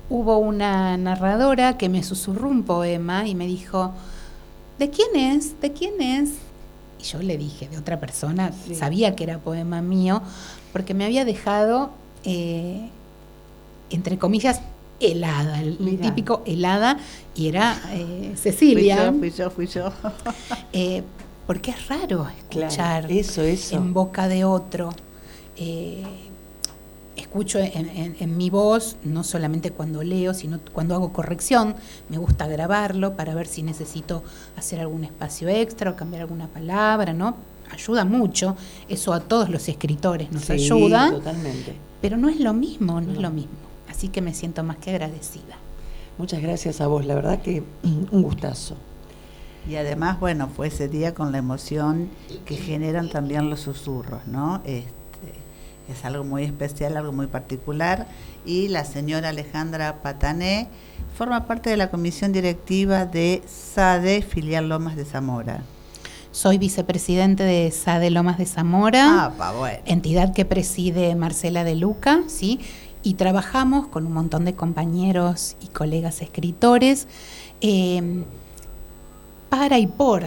hubo una narradora que me susurró un poema y me dijo, ¿de quién es? ¿De quién es? Y yo le dije, de otra persona, sí. Sabía que era poema mío, porque me había dejado, eh, entre comillas, helada, el Mirá. Típico helada, y era eh, Cecilia. Fui yo, fui yo, fui yo. eh, porque es raro escuchar, claro, eso, eso. En boca de otro. Eh, escucho en, en, en mi voz, no solamente cuando leo, sino cuando hago corrección, me gusta grabarlo para ver si necesito hacer algún espacio extra o cambiar alguna palabra, ¿no? Ayuda mucho, eso a todos los escritores nos sí, ayuda, totalmente. Pero no es lo mismo, no, no es lo mismo, así que me siento más que agradecida. Muchas gracias a vos, la verdad que un gustazo. Y además, bueno, fue ese día con la emoción que generan también los susurros, ¿no? Este, es algo muy especial, algo muy particular, y la señora Alejandra Patané forma parte de la comisión directiva de SADE, filial Lomas de Zamora. Soy vicepresidente de SADE Lomas de Zamora, ah, pa, bueno. Entidad que preside Marcela de Luca, ¿sí? Y trabajamos con un montón de compañeros y colegas escritores eh, para y por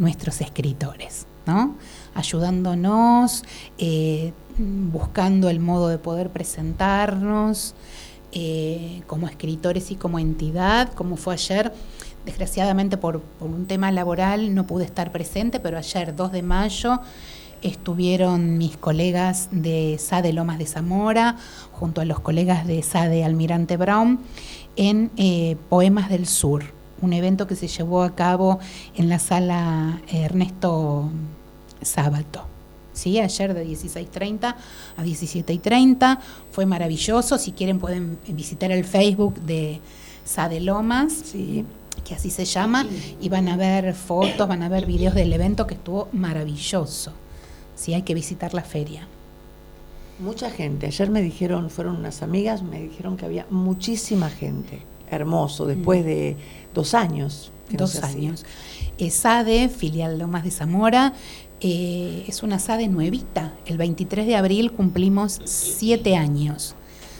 nuestros escritores, ¿no? Ayudándonos, eh, buscando el modo de poder presentarnos eh, como escritores y como entidad, como fue ayer. Desgraciadamente por, por un tema laboral no pude estar presente, pero ayer dos de mayo estuvieron mis colegas de SADE Lomas de Zamora junto a los colegas de SADE Almirante Brown en eh, Poemas del Sur, un evento que se llevó a cabo en la sala Ernesto Sábato. Sí, ayer de dieciséis treinta a diecisiete treinta, fue maravilloso. Si quieren pueden visitar el Facebook de SADE Lomas, sí. Que así se llama, y van a ver fotos, van a ver videos del evento que estuvo maravilloso. Sí, hay que visitar la feria. Mucha gente, ayer me dijeron, fueron unas amigas, me dijeron que había muchísima gente, hermoso, después de dos años. Dos no años. Eh, SADE, filial Lomas de Zamora, Eh, es una SADE nuevita. El veintitrés de abril cumplimos siete años.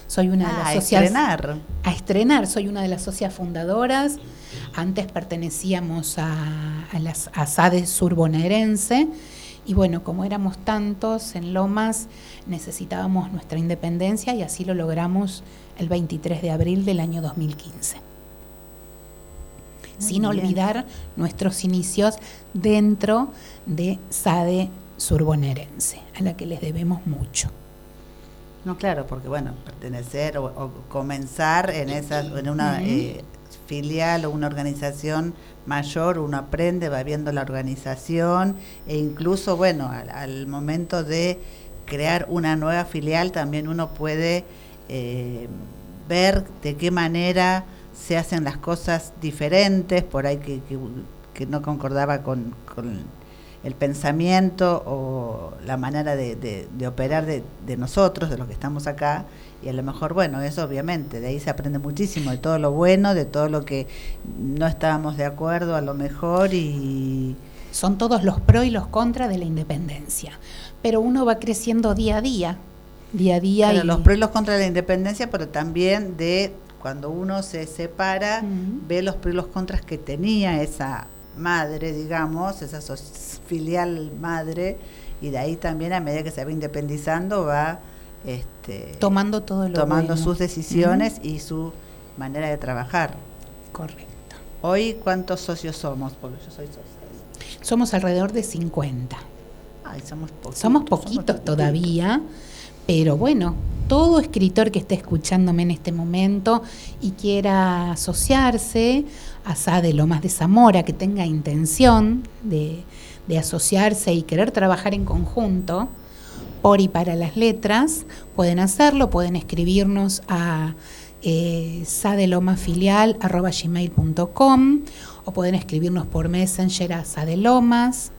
Soy una ah, de las socias, a estrenar. A estrenar. Soy una de las socias fundadoras. Antes pertenecíamos a, a, las, a SADE Sur Bonaerense. Y bueno, como éramos tantos en Lomas, necesitábamos nuestra independencia y así lo logramos el veintitrés de abril del año dos mil quince. Sin olvidar nuestros inicios dentro de SADE Sur Bonaerense, a la que les debemos mucho. No, claro, porque bueno, pertenecer o, o comenzar en esa en una eh, filial o una organización mayor, uno aprende, va viendo la organización e incluso, bueno, al, al momento de crear una nueva filial también uno puede eh, ver de qué manera se hacen las cosas diferentes, por ahí que, que, que no concordaba con, con el pensamiento o la manera de, de, de operar de, de nosotros, de los que estamos acá, y a lo mejor, bueno, eso obviamente, de ahí se aprende muchísimo, de todo lo bueno, de todo lo que no estábamos de acuerdo a lo mejor, y... Son todos los pro y los contra de la independencia, pero uno va creciendo día a día, día a día... Claro, y... los pro y los contra de la independencia, pero también de cuando uno se separa, uh-huh. ve los pro y los contras que tenía esa... madre, digamos, esa filial madre, y de ahí también a medida que se va independizando va este, tomando todo lo tomando bueno. sus decisiones uh-huh. y su manera de trabajar. Correcto. Hoy, ¿cuántos socios somos? Porque yo soy socia. Somos alrededor de cincuenta. Ay, somos poquitos. Somos poquitos somos todavía, pero bueno, todo escritor que esté escuchándome en este momento y quiera asociarse a SADE Lomas de Zamora, que tenga intención de, de asociarse y querer trabajar en conjunto por y para las letras, pueden hacerlo, pueden escribirnos a eh, sadelomafilial arroba gmail punto com o pueden escribirnos por Messenger a sadelomas,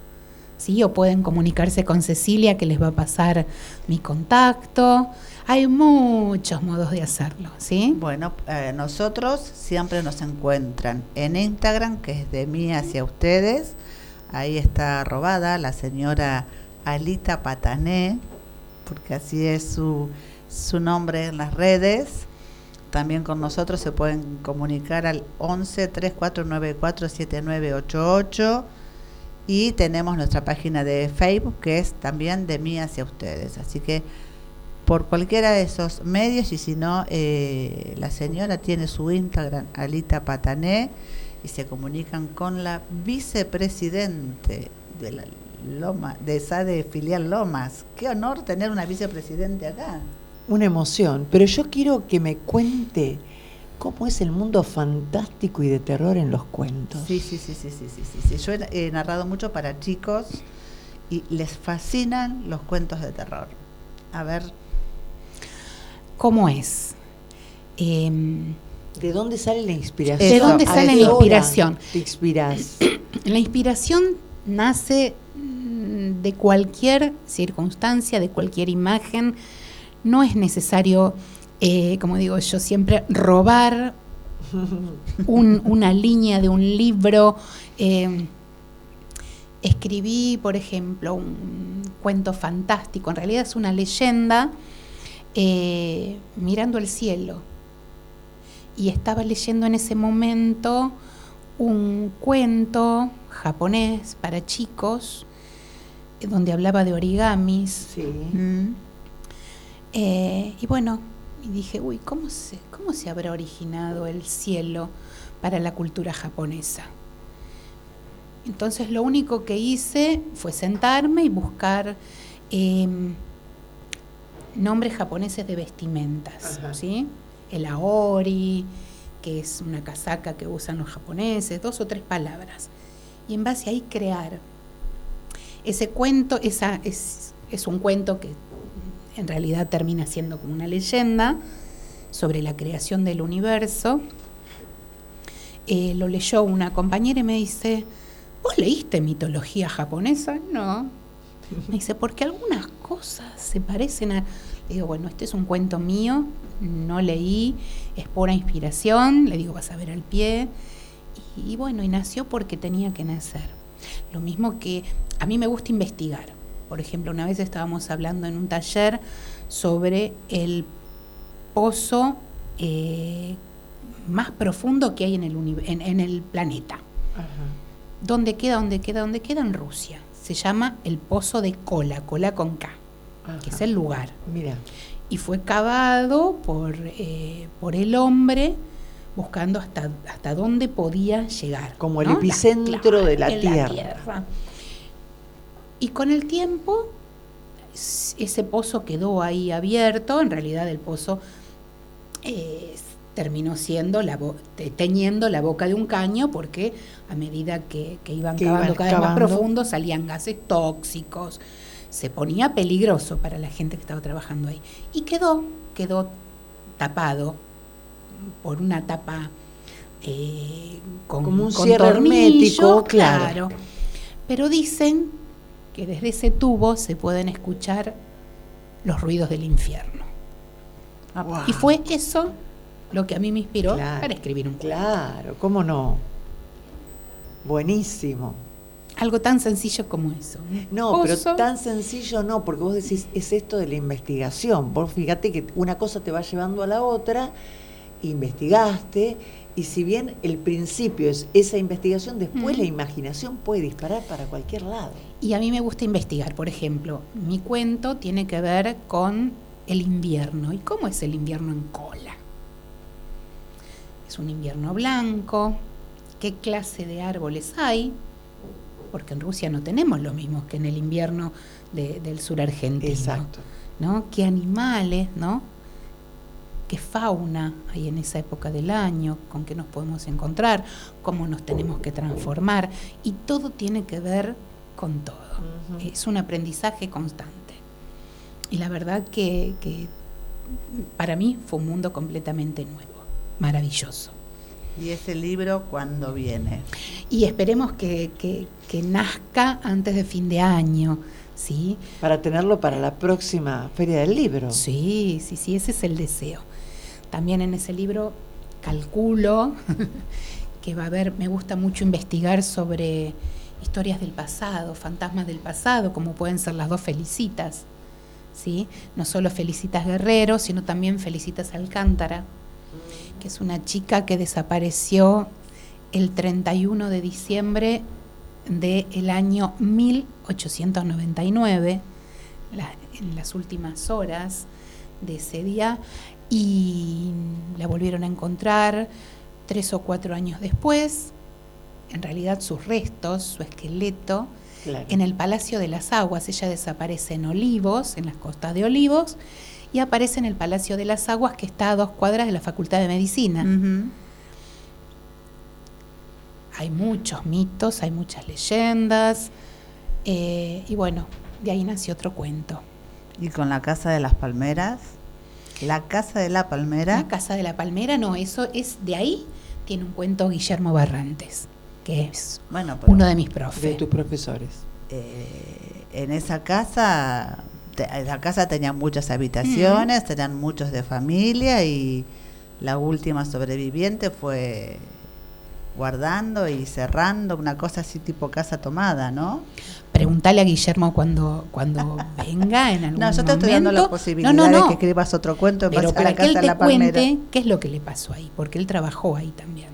¿sí? O pueden comunicarse con Cecilia, que les va a pasar mi contacto. Hay muchos modos de hacerlo, ¿sí? Bueno, eh, nosotros siempre nos encuentran en Instagram, que es de mí hacia ustedes. Ahí está arrobada la señora Alita Patané, porque así es su, su nombre en las redes. También con nosotros se pueden comunicar al once, treinta y cuatro noventa y cuatro, setenta y nueve ochenta y ocho. Y tenemos nuestra página de Facebook, que es también de mí hacia ustedes. Así que por cualquiera de esos medios, y si no, eh, la señora tiene su Instagram, Alita Patané, y se comunican con la vicepresidente de la Loma, de SADE Filial Lomas. Qué honor tener una vicepresidente acá. Una emoción, pero yo quiero que me cuente cómo es el mundo fantástico y de terror en los cuentos. Sí, sí, sí, sí, sí, sí, sí, sí. Yo he, he narrado mucho para chicos y les fascinan los cuentos de terror. A ver... ¿Cómo es? Eh, ¿De dónde sale la inspiración? ¿De dónde sale la inspiración? ¿Te inspiras? La inspiración nace de cualquier circunstancia, de cualquier imagen. No es necesario, eh, como digo yo siempre, robar un, una línea de un libro. Eh, escribí, por ejemplo, un cuento fantástico. En realidad es una leyenda. Eh, mirando el cielo, y estaba leyendo en ese momento un cuento japonés para chicos eh, donde hablaba de origamis, sí. mm. eh, y bueno, y dije, uy, ¿cómo se, cómo se habrá originado el cielo para la cultura japonesa? Entonces lo único que hice fue sentarme y buscar eh, nombres japoneses de vestimentas, ajá. ¿sí? El aori, que es una casaca que usan los japoneses, dos o tres palabras. Y en base a ahí crear. Ese cuento, esa es, es un cuento que en realidad termina siendo como una leyenda sobre la creación del universo. Eh, lo leyó una compañera y me dice, ¿vos leíste mitología japonesa? No. Me dice, porque algunas cosas se parecen a... Le digo, bueno, este es un cuento mío, no leí, es pura inspiración. Le digo, vas a ver al pie. Y, y bueno, y nació porque tenía que nacer. Lo mismo que a mí me gusta investigar. Por ejemplo, una vez estábamos hablando en un taller sobre el pozo eh, más profundo que hay en el, uni- en, en el planeta. Ajá. ¿Dónde queda, dónde queda, dónde queda? En Rusia. Se llama el pozo de Kola, Kola con K, ajá. que es el lugar. Mira. Y fue cavado por, eh, por el hombre buscando hasta, hasta dónde podía llegar. Como el ¿no? epicentro la, de la tierra. la tierra. Y con el tiempo ese pozo quedó ahí abierto. En realidad el pozo eh, terminó siendo la bo- teñiendo la boca de un caño, porque a medida que, que iban que cavando iban cada cavando. vez más profundo salían gases tóxicos, se ponía peligroso para la gente que estaba trabajando ahí, y quedó, quedó tapado por una tapa eh, con, como un cierre hermético, claro. claro. Pero dicen que desde ese tubo se pueden escuchar los ruidos del infierno. Wow. Y fue eso lo que a mí me inspiró claro, para escribir un cuento. Claro, cómo no. Buenísimo. Algo tan sencillo como eso. No, Pozo. pero tan sencillo no, porque vos decís, es esto de la investigación. Vos fíjate que una cosa te va llevando a la otra, investigaste, y si bien el principio es esa investigación, después mm. la imaginación puede disparar para cualquier lado. Y a mí me gusta investigar. Por ejemplo, mi cuento tiene que ver con el invierno. ¿Y cómo es el invierno en Kola? Es un invierno blanco, qué clase de árboles hay, porque en Rusia no tenemos lo mismo que en el invierno de, del sur argentino. Exacto. ¿No? Qué animales, ¿no? Qué fauna hay en esa época del año, con qué nos podemos encontrar, cómo nos tenemos que transformar, y todo tiene que ver con todo. Uh-huh. Es un aprendizaje constante. Y la verdad que, que para mí fue un mundo completamente nuevo. Maravilloso. ¿Y ese libro cuándo viene? Y esperemos que, que, que nazca antes de fin de año, ¿sí? Para tenerlo para la próxima Feria del Libro. Sí, sí, sí, ese es el deseo. También en ese libro calculo que va a haber, me gusta mucho investigar sobre historias del pasado, fantasmas del pasado, como pueden ser las dos Felicitas, ¿sí? No solo Felicitas Guerrero, sino también Felicitas Alcántara, que es una chica que desapareció el treinta y uno de diciembre del año mil ochocientos noventa y nueve, la, en las últimas horas de ese día, y la volvieron a encontrar tres o cuatro años después, en realidad sus restos, su esqueleto, claro, en el Palacio de las Aguas. Ella desaparece en Olivos, en las costas de Olivos, y aparece en el Palacio de las Aguas, que está a dos cuadras de la Facultad de Medicina. Uh-huh. Hay muchos mitos, hay muchas leyendas, eh, y bueno, de ahí nació otro cuento. ¿Y con la Casa de las Palmeras? ¿La Casa de la Palmera? La Casa de la Palmera, no, eso es de ahí, tiene un cuento Guillermo Barrantes, que es bueno, uno de mis profes. De tus profesores. Eh, en esa casa... La casa tenía muchas habitaciones, uh-huh, eran muchos de familia, y la última sobreviviente fue guardando y cerrando, una cosa así tipo casa tomada, ¿no? Preguntale a Guillermo cuando cuando venga en algún momento. No, yo te momento. estoy dando la posibilidad no, no, no. de que escribas otro cuento en base a la Casa de la Palmera. Pero para que él te cuente qué es lo que le pasó ahí, porque él trabajó ahí también.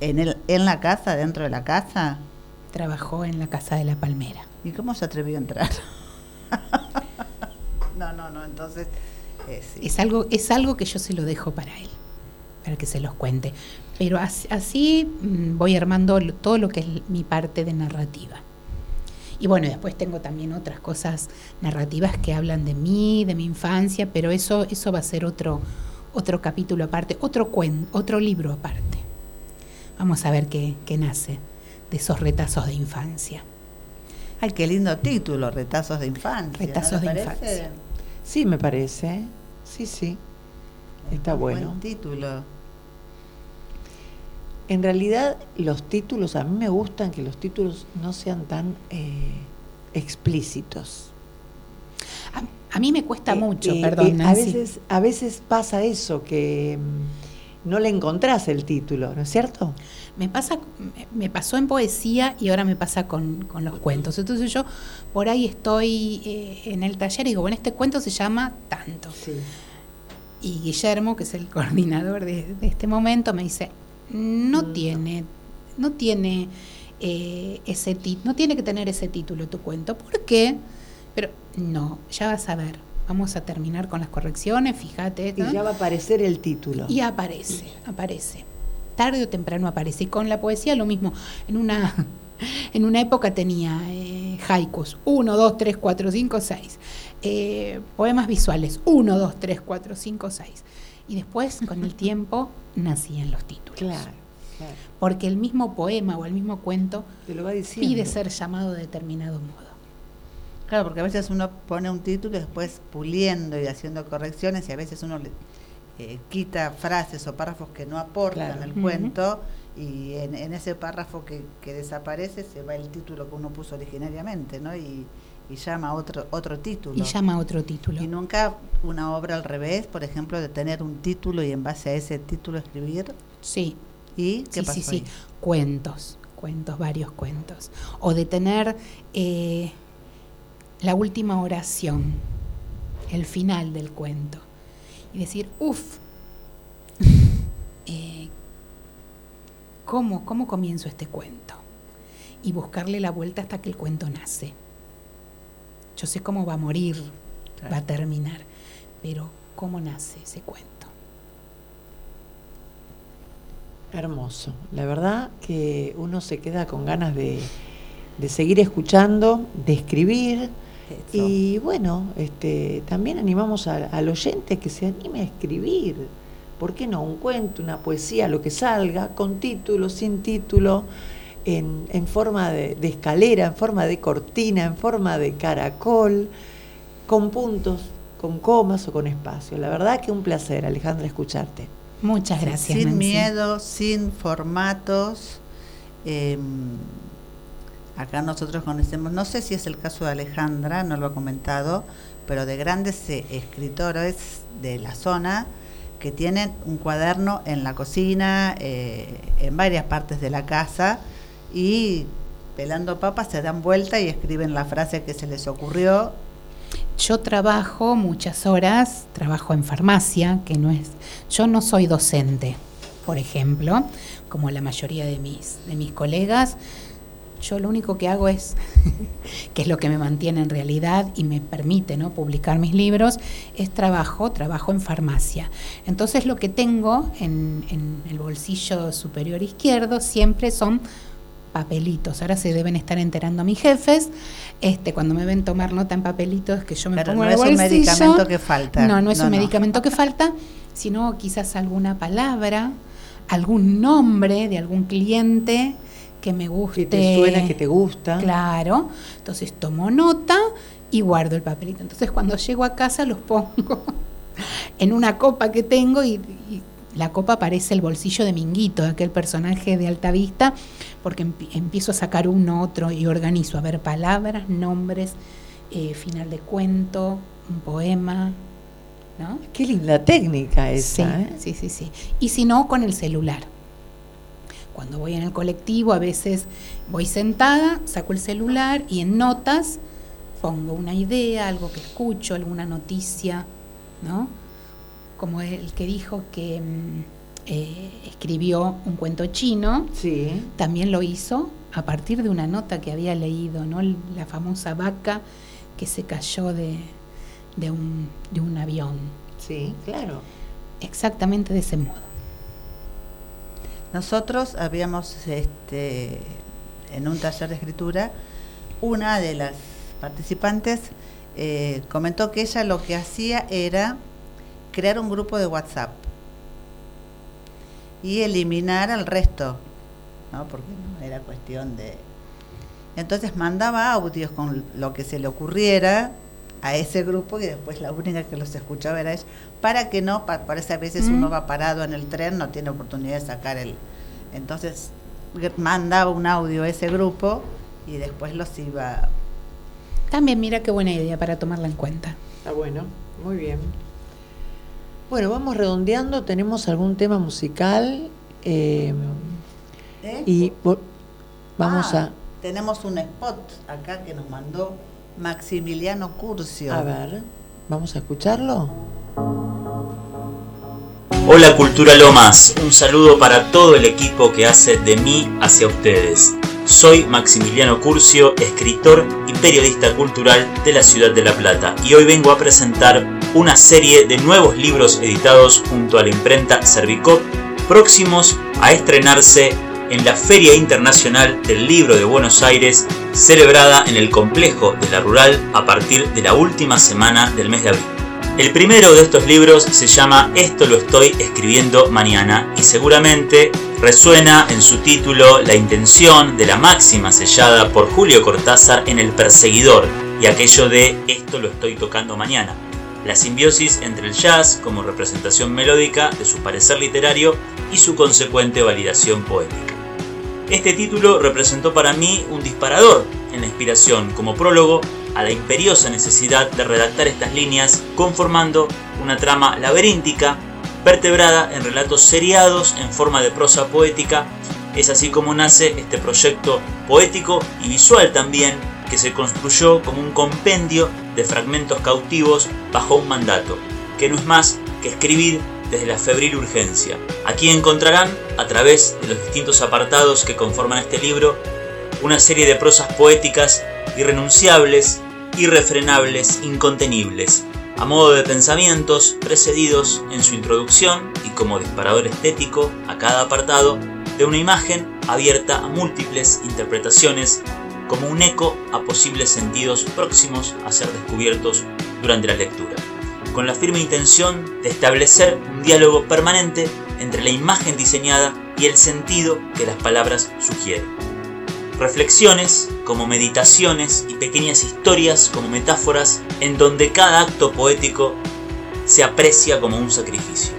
¿En, el, en la casa, dentro de la casa? Trabajó en la Casa de la Palmera. ¿Y cómo se atrevió a entrar? No, no, no, entonces eh, sí. es algo es algo que yo se lo dejo para él, para que se los cuente, pero así, así voy armando todo lo que es mi parte de narrativa. Y bueno, después tengo también otras cosas narrativas que hablan de mí, de mi infancia, pero eso eso va a ser otro otro capítulo aparte, otro cuen, otro libro aparte. Vamos a ver qué, qué nace de esos retazos de infancia. Ay, qué lindo título, Retazos de Infancia. Retazos ¿no de parece? Infancia. Sí, me parece. Sí, sí. Está un bueno. Buen título. En realidad, los títulos, a mí me gustan que los títulos no sean tan eh, explícitos. A, a mí me cuesta eh, mucho, eh, perdón, eh, Nancy. A veces, a veces pasa eso, que no le encontrás el título, ¿no es cierto? Me pasa, me pasó en poesía y ahora me pasa con, con los cuentos. Entonces yo por ahí estoy eh, en el taller y digo, bueno, este cuento se llama tanto. Sí. Y Guillermo, que es el coordinador de, de este momento, me dice, no, no. tiene, no tiene eh, ese ti- no tiene que tener ese título tu cuento. ¿Por qué? Pero no, ya vas a ver. Vamos a terminar con las correcciones, fíjate. ¿No? Y ya va a aparecer el título. Y aparece, aparece. Tarde o temprano aparece. Y con la poesía lo mismo. En una, en una época tenía eh, haikus, uno, dos, tres, cuatro, cinco, seis. Eh, poemas visuales, uno, dos, tres, cuatro, cinco, seis. y después con el tiempo nacían los títulos. Claro, claro. Porque el mismo poema o el mismo cuento te lo va diciendo, pide ser llamado de determinado modo. Claro, porque a veces uno pone un título y después puliendo y haciendo correcciones, y a veces uno le eh, quita frases o párrafos que no aportan claro. al uh-huh. cuento, y en, en ese párrafo que, que desaparece se va el título que uno puso originariamente, ¿no? Y, y llama otro otro título. Y llama otro título. Y nunca una obra al revés, por ejemplo, de tener un título y en base a ese título escribir. Sí. ¿Y qué sí, pasó? Sí, sí, sí. Cuentos, cuentos, varios cuentos. O de tener eh, la última oración, el final del cuento. Y decir, uff, eh, ¿cómo, ¿cómo comienzo este cuento? Y buscarle la vuelta hasta que el cuento nace. Yo sé cómo va a morir, claro. va a terminar, pero ¿cómo nace ese cuento? Hermoso. La verdad que uno se queda con ganas de, de seguir escuchando, de escribir. Eso. Y bueno, este, también animamos a, al oyente que se anime a escribir. ¿Por qué no? Un cuento, una poesía, lo que salga, con título, sin título. En, en forma de, de escalera, en forma de cortina, en forma de caracol, con puntos, con comas o con espacio. La verdad que un placer, Alejandra, escucharte. Muchas gracias, Nancy. Sin miedo, sin formatos. Eh, acá nosotros conocemos, no sé si es el caso de Alejandra, no lo ha comentado, pero de grandes eh, escritores de la zona que tienen un cuaderno en la cocina, eh, en varias partes de la casa, y pelando papas se dan vuelta y escriben la frase que se les ocurrió. Yo trabajo muchas horas, trabajo en farmacia, que no es, yo no soy docente, por ejemplo, como la mayoría de mis de mis colegas. Yo lo único que hago es, que es lo que me mantiene en realidad y me permite, ¿no?, publicar mis libros, es trabajo, trabajo en farmacia. Entonces lo que tengo en, en el bolsillo superior izquierdo siempre son papelitos. Ahora se deben estar enterando mis jefes, este, cuando me ven tomar nota en papelitos que yo me Pero pongo no en el bolsillo. No es un medicamento que falta. No, no es no, un no. medicamento que falta, sino quizás alguna palabra, algún nombre de algún cliente que me guste. Que te suena, que te gusta. Claro. Entonces tomo nota y guardo el papelito. Entonces cuando llego a casa los pongo en una copa que tengo y, y la copa parece el bolsillo de Minguito, aquel personaje de Altavista, porque empiezo a sacar uno, otro y organizo. A ver, palabras, nombres, eh, final de cuento, un poema, ¿no? Qué linda técnica esa, ¿eh? Sí, sí, sí. Y si no, con el celular. Cuando voy en el colectivo, a veces voy sentada, saco el celular y en notas pongo una idea, algo que escucho, alguna noticia, ¿no? Como el que dijo que eh, escribió un cuento chino, sí. también lo hizo a partir de una nota que había leído, ¿no? La famosa vaca que se cayó de, de, un, de un avión. Sí, claro. Exactamente de ese modo. Nosotros habíamos, este, en un taller de escritura, una de las participantes eh, comentó que ella lo que hacía era crear un grupo de WhatsApp y eliminar al resto, ¿no? Porque no era cuestión de... Entonces mandaba audios con lo que se le ocurriera a ese grupo, y después la única que los escuchaba era ella, para que no, para, para esas veces mm. uno va parado en el tren, no tiene oportunidad de sacar el... Entonces mandaba un audio a ese grupo y después los iba... También mira qué buena idea para tomarla en cuenta. Está bueno, muy bien. Bueno, vamos redondeando, tenemos algún tema musical eh, ¿Eh? y por, vamos ah, a... Tenemos un spot acá que nos mandó Maximiliano Curcio. A ver, vamos a escucharlo. Hola Cultura Lomas, un saludo para todo el equipo que hace de mí hacia ustedes. Soy Maximiliano Curcio, escritor y periodista cultural de la ciudad de La Plata, y hoy vengo a presentar una serie de nuevos libros editados junto a la imprenta Servicop, próximos a estrenarse en la Feria Internacional del Libro de Buenos Aires, celebrada en el complejo de La Rural a partir de la última semana del mes de abril. El primero de estos libros se llama Esto lo estoy escribiendo mañana y seguramente resuena en su título la intención de la máxima sellada por Julio Cortázar en El Perseguidor y aquello de Esto lo estoy tocando mañana, la simbiosis entre el jazz como representación melódica de su parecer literario y su consecuente validación poética. Este título representó para mí un disparador en la inspiración como prólogo a la imperiosa necesidad de redactar estas líneas conformando una trama laberíntica vertebrada en relatos seriados en forma de prosa poética. Es así como nace este proyecto poético y visual también que se construyó como un compendio de fragmentos cautivos bajo un mandato, que no es más que escribir desde la febril urgencia. Aquí encontrarán, a través de los distintos apartados que conforman este libro, una serie de prosas poéticas irrenunciables, irrefrenables, incontenibles, a modo de pensamientos precedidos en su introducción y como disparador estético a cada apartado de una imagen abierta a múltiples interpretaciones, como un eco a posibles sentidos próximos a ser descubiertos durante la lectura, con la firme intención de establecer un diálogo permanente entre la imagen diseñada y el sentido que las palabras sugieren. Reflexiones como meditaciones y pequeñas historias como metáforas en donde cada acto poético se aprecia como un sacrificio.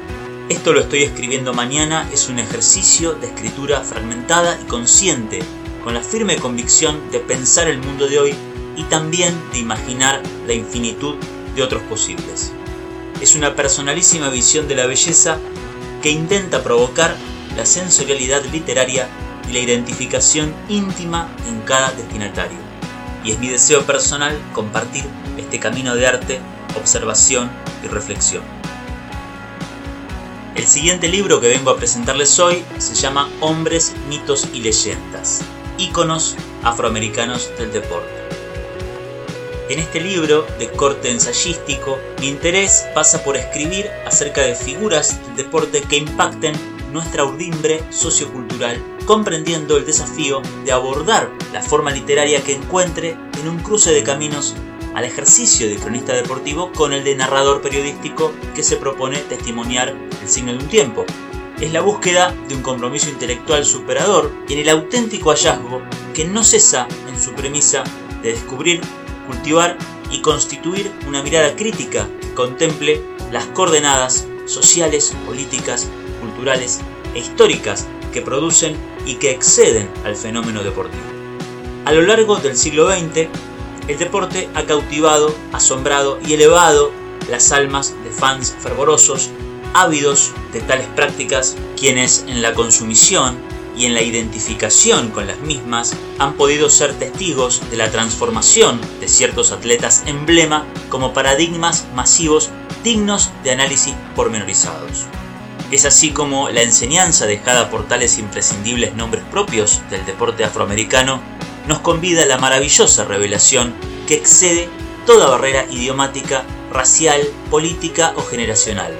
Esto lo estoy escribiendo mañana es un ejercicio de escritura fragmentada y consciente, con la firme convicción de pensar el mundo de hoy y también de imaginar la infinitud de otros posibles. Es una personalísima visión de la belleza que intenta provocar la sensorialidad literaria y la identificación íntima en cada destinatario. Y es mi deseo personal compartir este camino de arte, observación y reflexión. El siguiente libro que vengo a presentarles hoy se llama Hombres, mitos y leyendas, íconos afroamericanos del deporte. En este libro, de corte ensayístico, mi interés pasa por escribir acerca de figuras del deporte que impacten nuestra urdimbre sociocultural, comprendiendo el desafío de abordar la forma literaria que encuentre en un cruce de caminos al ejercicio de cronista deportivo con el de narrador periodístico que se propone testimoniar el signo de un tiempo. Es la búsqueda de un compromiso intelectual superador en el auténtico hallazgo que no cesa en su premisa de descubrir, cultivar y constituir una mirada crítica que contemple las coordenadas sociales, políticas, culturales e históricas que producen y que exceden al fenómeno deportivo. A lo largo del siglo veinte, el deporte ha cautivado, asombrado y elevado las almas de fans fervorosos, ávidos de tales prácticas, quienes en la consumición y en la identificación con las mismas han podido ser testigos de la transformación de ciertos atletas emblema como paradigmas masivos dignos de análisis pormenorizados. Es así como la enseñanza dejada por tales imprescindibles nombres propios del deporte afroamericano nos convida a la maravillosa revelación que excede toda barrera idiomática, racial, política o generacional.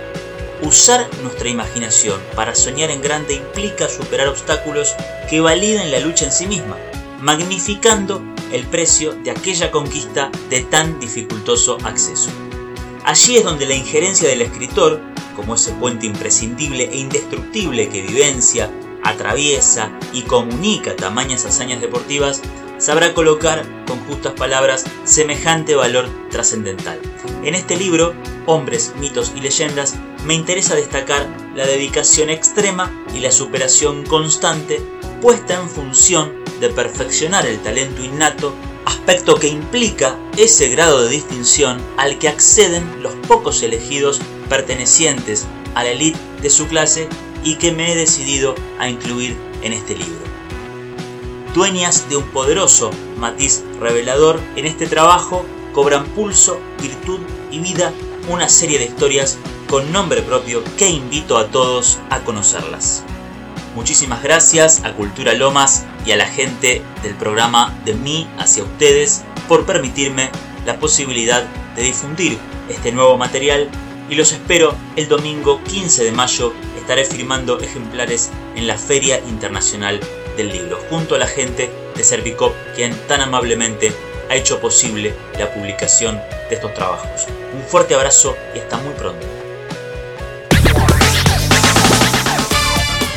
Usar nuestra imaginación para soñar en grande implica superar obstáculos que validen la lucha en sí misma, magnificando el precio de aquella conquista de tan dificultoso acceso. Allí es donde la injerencia del escritor, como ese puente imprescindible e indestructible que vivencia, atraviesa y comunica tamañas hazañas deportivas, sabrá colocar con justas palabras semejante valor trascendental. En este libro, Hombres, mitos y leyendas, me interesa destacar la dedicación extrema y la superación constante puesta en función de perfeccionar el talento innato, aspecto que implica ese grado de distinción al que acceden los pocos elegidos pertenecientes a la élite de su clase y que me he decidido a incluir en este libro. Dueñas de un poderoso matiz revelador, en este trabajo cobran pulso, virtud y vida una serie de historias con nombre propio que invito a todos a conocerlas. Muchísimas gracias a Cultura Lomas y a la gente del programa De Mí Hacia Ustedes por permitirme la posibilidad de difundir este nuevo material y los espero el domingo quince de mayo. Estaré firmando ejemplares en la Feria Internacional del Libro junto a la gente de Servicop, quien tan amablemente ha hecho posible la publicación de estos trabajos. Un fuerte abrazo y hasta muy pronto.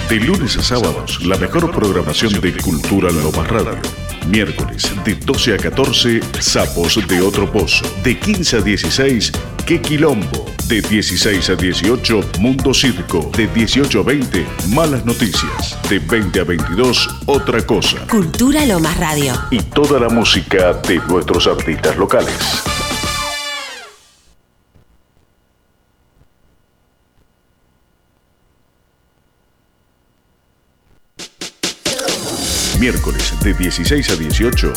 De lunes a sábados, la mejor programación de Cultura Lomas Radio. Miércoles, de doce a catorce, Sapos de Otro Pozo. De quince a dieciséis, Qué Quilombo. De dieciséis a dieciocho, Mundo Circo. De dieciocho a veinte, Malas Noticias. De veinte a veintidós, Otra Cosa. Cultura Lomas Radio. Y toda la música de nuestros artistas locales. Miércoles de dieciséis a dieciocho,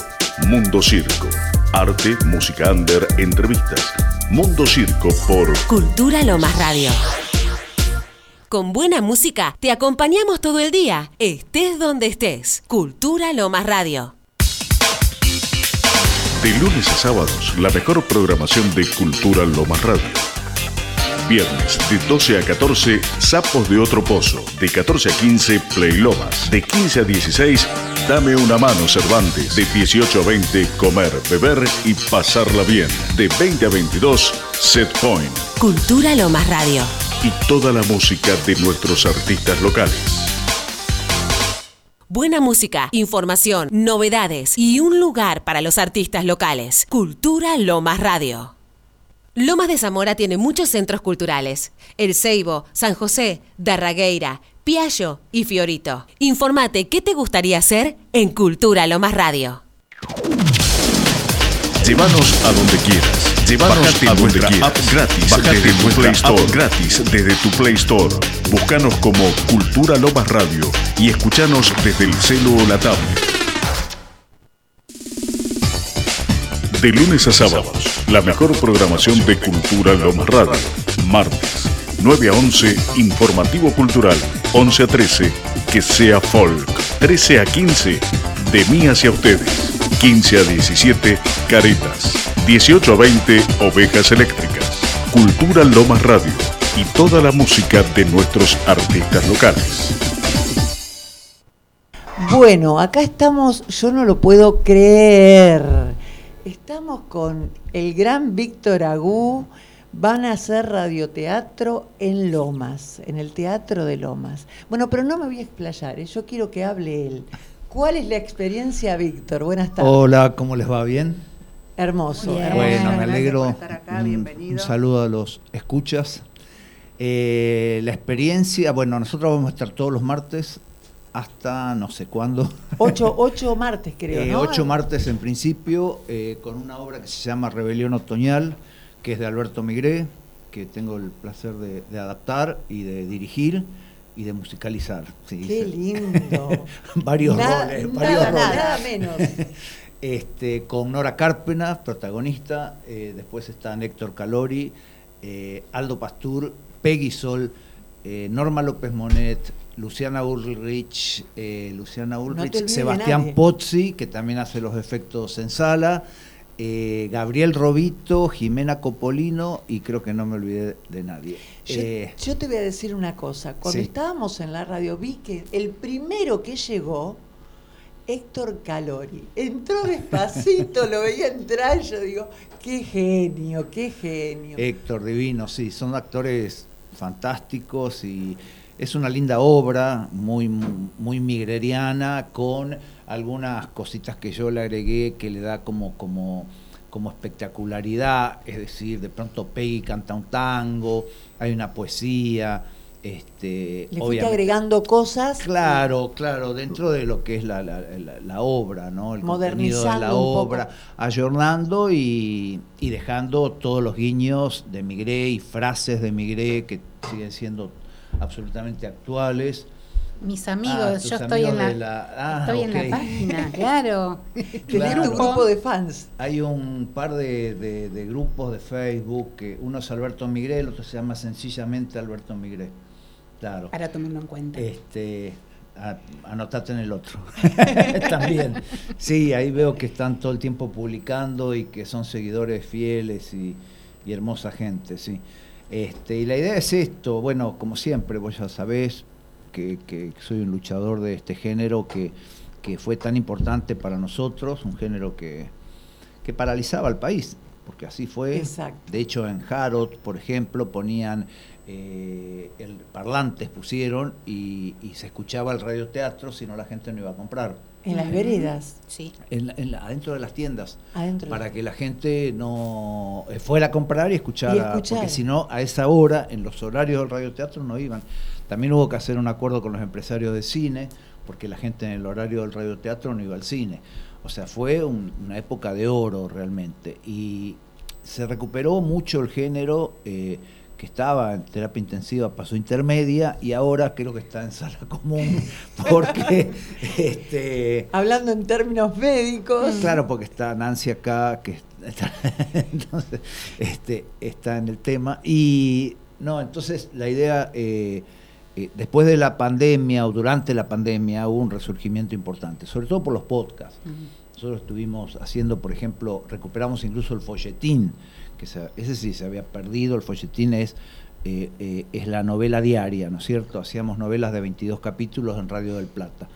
Mundo Circo. Arte, música under, entrevistas. Mundo Circo por Cultura Lomas Radio. Con buena música te acompañamos todo el día, estés donde estés. Cultura Lomas Radio. De lunes a sábados, la mejor programación de Cultura Lomas Radio. Viernes, de doce a catorce, Sapos de Otro Pozo. De catorce a quince, Play Lomas. De quince a dieciséis, Dame una mano, Cervantes. De dieciocho a veinte, Comer, Beber y Pasarla Bien. De veinte a veintidós, Set Point. Cultura Lomas Radio. Y toda la música de nuestros artistas locales. Buena música, información, novedades y un lugar para los artistas locales. Cultura Lomas Radio. Lomas de Zamora tiene muchos centros culturales. El Seibo, San José, Darragueira, Piallo y Fiorito. Informate qué te gustaría hacer en Cultura Lomas Radio. Llévanos a donde quieras. Llévanos a donde quieras. App gratis. Bájate desde tu Play Store. App gratis desde tu Play Store. Búscanos como Cultura Lomas Radio y escuchanos desde el celu o la tablet. De lunes a sábados, la mejor programación de Cultura Lomas Radio. Martes, nueve a once, Informativo Cultural. once a trece, Que Sea Folk. trece a quince, De Mí Hacia Ustedes. quince a diecisiete, Caretas. dieciocho a veinte, Ovejas Eléctricas. Cultura Lomas Radio y toda la música de nuestros artistas locales. Bueno, acá estamos, yo no lo puedo creer. Estamos con el gran Víctor Agú, van a hacer radioteatro en Lomas, en el Teatro de Lomas. Bueno, pero no me voy a explayar, ¿eh? Yo quiero que hable él. ¿Cuál es la experiencia, Víctor? Buenas tardes. Hola, ¿cómo les va? ¿Bien? Hermoso. Bien. Bueno, me alegro. Gracias por estar acá. Bienvenido. Un saludo a los escuchas. Eh, la experiencia, bueno, nosotros vamos a estar todos los martes hasta no sé cuándo. Ocho, ocho martes, creo, eh, ¿no? Ocho martes en principio, eh, con una obra que se llama Rebelión Otoñal, que es de Alberto Migré, que tengo el placer de, de adaptar y de dirigir y de musicalizar. Sí, ¡qué lindo! varios nada, roles. Nada, varios roles. Nada menos. este, con Nora Cárpena, protagonista, eh, después están Héctor Calori, eh, Aldo Pastur, Peggy Sol, eh, Norma López Monet, Luciana Ulrich, eh, Luciana Ulrich, no Sebastián Pozzi, que también hace los efectos en sala, eh, Gabriel Robito, Jimena Copolino y creo que no me olvidé de nadie. Yo, eh, yo te voy a decir una cosa, cuando sí. estábamos en la radio vi que el primero que llegó, Héctor Calori, entró despacito, lo veía entrar, yo digo, qué genio, qué genio. Héctor, divino, sí, son actores fantásticos y... Es una linda obra, muy, muy migreriana, con algunas cositas que yo le agregué que le da como, como, como espectacularidad, es decir, de pronto Peggy canta un tango, hay una poesía. Este, le fuiste agregando cosas. Claro, claro, dentro de lo que es la, la, la, la obra, ¿no? El contenido de la obra, poco. Ayornando y, y dejando todos los guiños de Migré y frases de Migré que siguen siendo absolutamente actuales. Mis amigos, ah, yo estoy, amigos en, la, la, ah, estoy okay. en la página, claro. Tener un grupo de fans. Hay un par de, de, de grupos de Facebook, que uno es Alberto Migré, el otro se llama sencillamente Alberto Migré. Claro. Para tomarlo en cuenta. Este, a, anotate en el otro. También. Sí, ahí veo que están todo el tiempo publicando y que son seguidores fieles y, y hermosa gente, sí. Este, y la idea es esto, bueno, como siempre, vos ya sabés que, que soy un luchador de este género que, que fue tan importante para nosotros, un género que, que paralizaba al país, porque así fue. Exacto. De hecho, en Harrod, por ejemplo, ponían eh, el parlantes pusieron y, y se escuchaba el radioteatro, si no la gente no iba a comprar. En las veredas, sí. En, en, adentro de las tiendas. Adentro para que la gente no fuera a comprar y escuchara. Y escuchar. Porque si no, a esa hora, en los horarios del radioteatro, no iban. También hubo que hacer un acuerdo con los empresarios de cine, porque la gente en el horario del radioteatro no iba al cine. O sea, fue un, una época de oro realmente. Y se recuperó mucho el género eh, que estaba en terapia intensiva, pasó intermedia, y ahora creo que está en sala común, porque... este, hablando en términos médicos. Claro, porque está Nancy acá, que está, entonces, este, está en el tema. Y no, entonces la idea... Eh, después de la pandemia o durante la pandemia hubo un resurgimiento importante, sobre todo por los podcasts. Uh-huh. Nosotros estuvimos haciendo, por ejemplo, recuperamos incluso el folletín, que se, ese sí se había perdido. El folletín es, eh, eh, es la novela diaria, ¿no es cierto? Hacíamos novelas de veintidós capítulos en Radio del Plata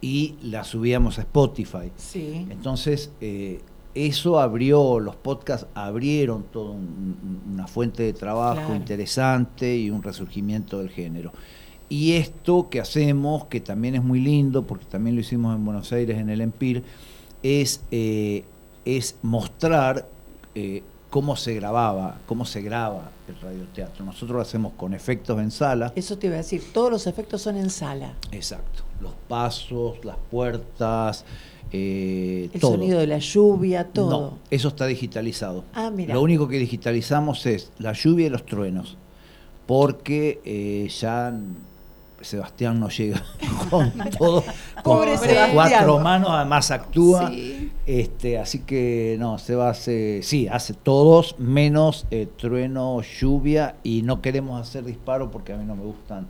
y las subíamos a Spotify. Sí. Entonces, eh, eso abrió, los podcasts abrieron toda un, una fuente de trabajo, claro, interesante, y un resurgimiento del género. Y esto que hacemos, que también es muy lindo, porque también lo hicimos en Buenos Aires, en el EMPIR, es, eh, es mostrar eh, cómo se grababa, cómo se graba el radioteatro. Nosotros lo hacemos con efectos en sala. Eso te iba a decir, todos los efectos son en sala. Exacto, los pasos, las puertas... Eh, el todo. Sonido de la lluvia, todo. No, eso está digitalizado. Ah, mirá. Lo único que digitalizamos es la lluvia y los truenos, porque eh, ya Sebastián no llega con todo, con cuatro manos, además actúa. Sí. Este, así que no, Seba hace, sí, hace todos, menos eh, trueno, lluvia, y no queremos hacer disparo porque a mí no me gustan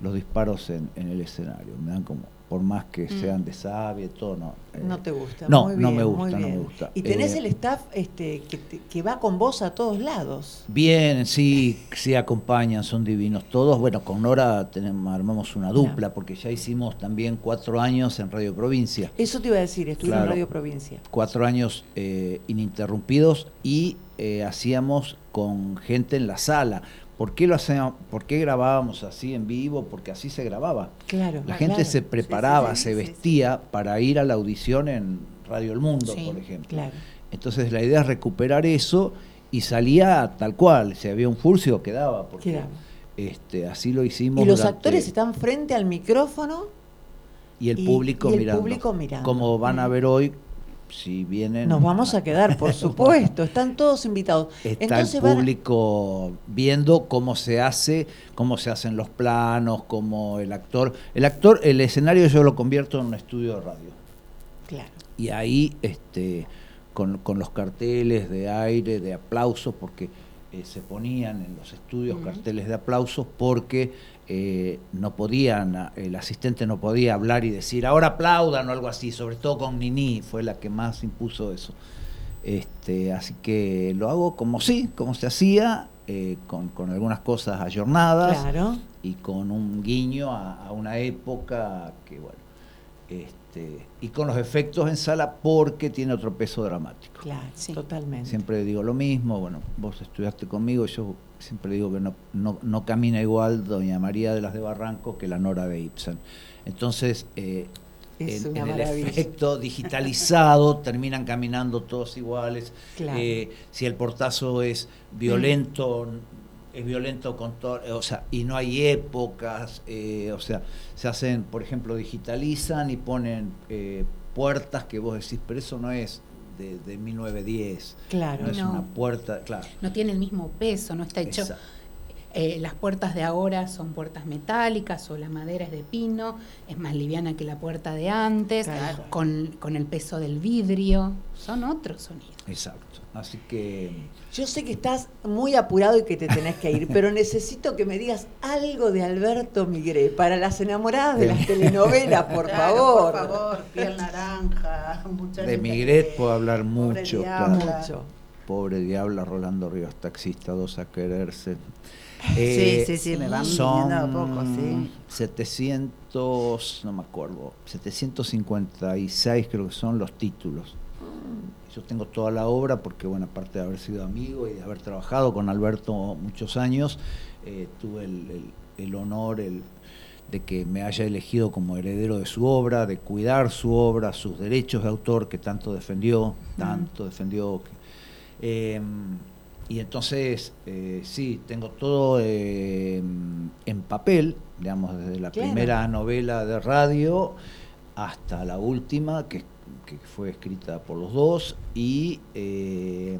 los disparos en, en el escenario, me dan como... por más que sean de savia, todo, no. Eh, no te gusta. No, muy bien, no me gusta, no me gusta. Y tenés eh, el staff este, que, que va con vos a todos lados. Bien, sí, sí acompañan, son divinos todos. Bueno, con Nora tenemos, armamos una dupla, no, porque ya hicimos también cuatro años en Radio Provincia. Eso te iba a decir, estuve claro, en Radio Provincia. Cuatro años eh, ininterrumpidos, y eh, hacíamos con gente en la sala. ¿Por qué lo hacíamos? ¿Por qué grabábamos así en vivo? Porque así se grababa. Claro. La gente claro, se preparaba, sí, sí, se vestía sí, sí, para ir a la audición en Radio El Mundo, sí, por ejemplo. Claro. Entonces la idea es recuperar eso, y salía tal cual. Si había un furcio, quedaba. Porque quedaba. Este, así lo hicimos. Y los durante... actores están frente al micrófono y el público y el mirando. Público mirando. Como van a ver hoy. Si vienen, nos vamos a quedar, por supuesto, están todos invitados. Está entonces el público van... viendo cómo se hace, cómo se hacen los planos, cómo el actor, el actor, el escenario yo lo convierto en un estudio de radio. Claro. Y ahí este con, con los carteles de aire, de aplausos, porque eh, se ponían en los estudios uh-huh, carteles de aplausos, porque Eh, no podían, el asistente no podía hablar y decir ahora aplaudan o algo así, sobre todo con Niní, fue la que más impuso eso. Este, así que lo hago como sí, como se hacía, eh, con, con algunas cosas ayornadas, claro, y con un guiño a, a una época que bueno, este, y con los efectos en sala porque tiene otro peso dramático. Claro, sí, totalmente. Siempre digo lo mismo, bueno, vos estudiaste conmigo, yo siempre digo que no, no, no camina igual Doña María de las de Barranco que la Nora de Ibsen. Entonces, eh, en, en el efecto digitalizado terminan caminando todos iguales. Claro. Eh, si el portazo es violento, sí, es violento con todo, o sea, y no hay épocas, eh, o sea, se hacen, por ejemplo, digitalizan y ponen eh, puertas que vos decís, pero eso no es De, de mil novecientos diez, claro, no es no, una puerta, claro, no tiene el mismo peso, no está hecho. Eh, las puertas de ahora son puertas metálicas, o la madera es de pino, es más liviana que la puerta de antes, claro, con, con el peso del vidrio, son otros sonidos. Exacto, así que... Yo sé que estás muy apurado y que te tenés que ir, pero necesito que me digas algo de Alberto Migré, para las enamoradas de las telenovelas, por claro, favor. Por favor, Piel Naranja, muchachos. De Migré puedo hablar mucho, claro. Mucho. Pobre Diabla, Rolando Ríos Taxista, Dos a Quererse... Eh, sí, sí, sí, me van viniendo a poco, sí. setecientos, no me acuerdo, setecientos cincuenta y seis creo que son los títulos. yo tengo toda la obra porque, bueno, aparte de haber sido amigo y de haber trabajado con Alberto muchos años, eh, tuve el, el, el honor el, de que me haya elegido como heredero de su obra, de cuidar su obra, sus derechos de autor que tanto defendió, tanto defendió... Eh, y entonces, eh, sí, tengo todo eh, en papel, digamos, desde la claro. primera novela de radio hasta la última, que, que fue escrita por los dos, y, eh,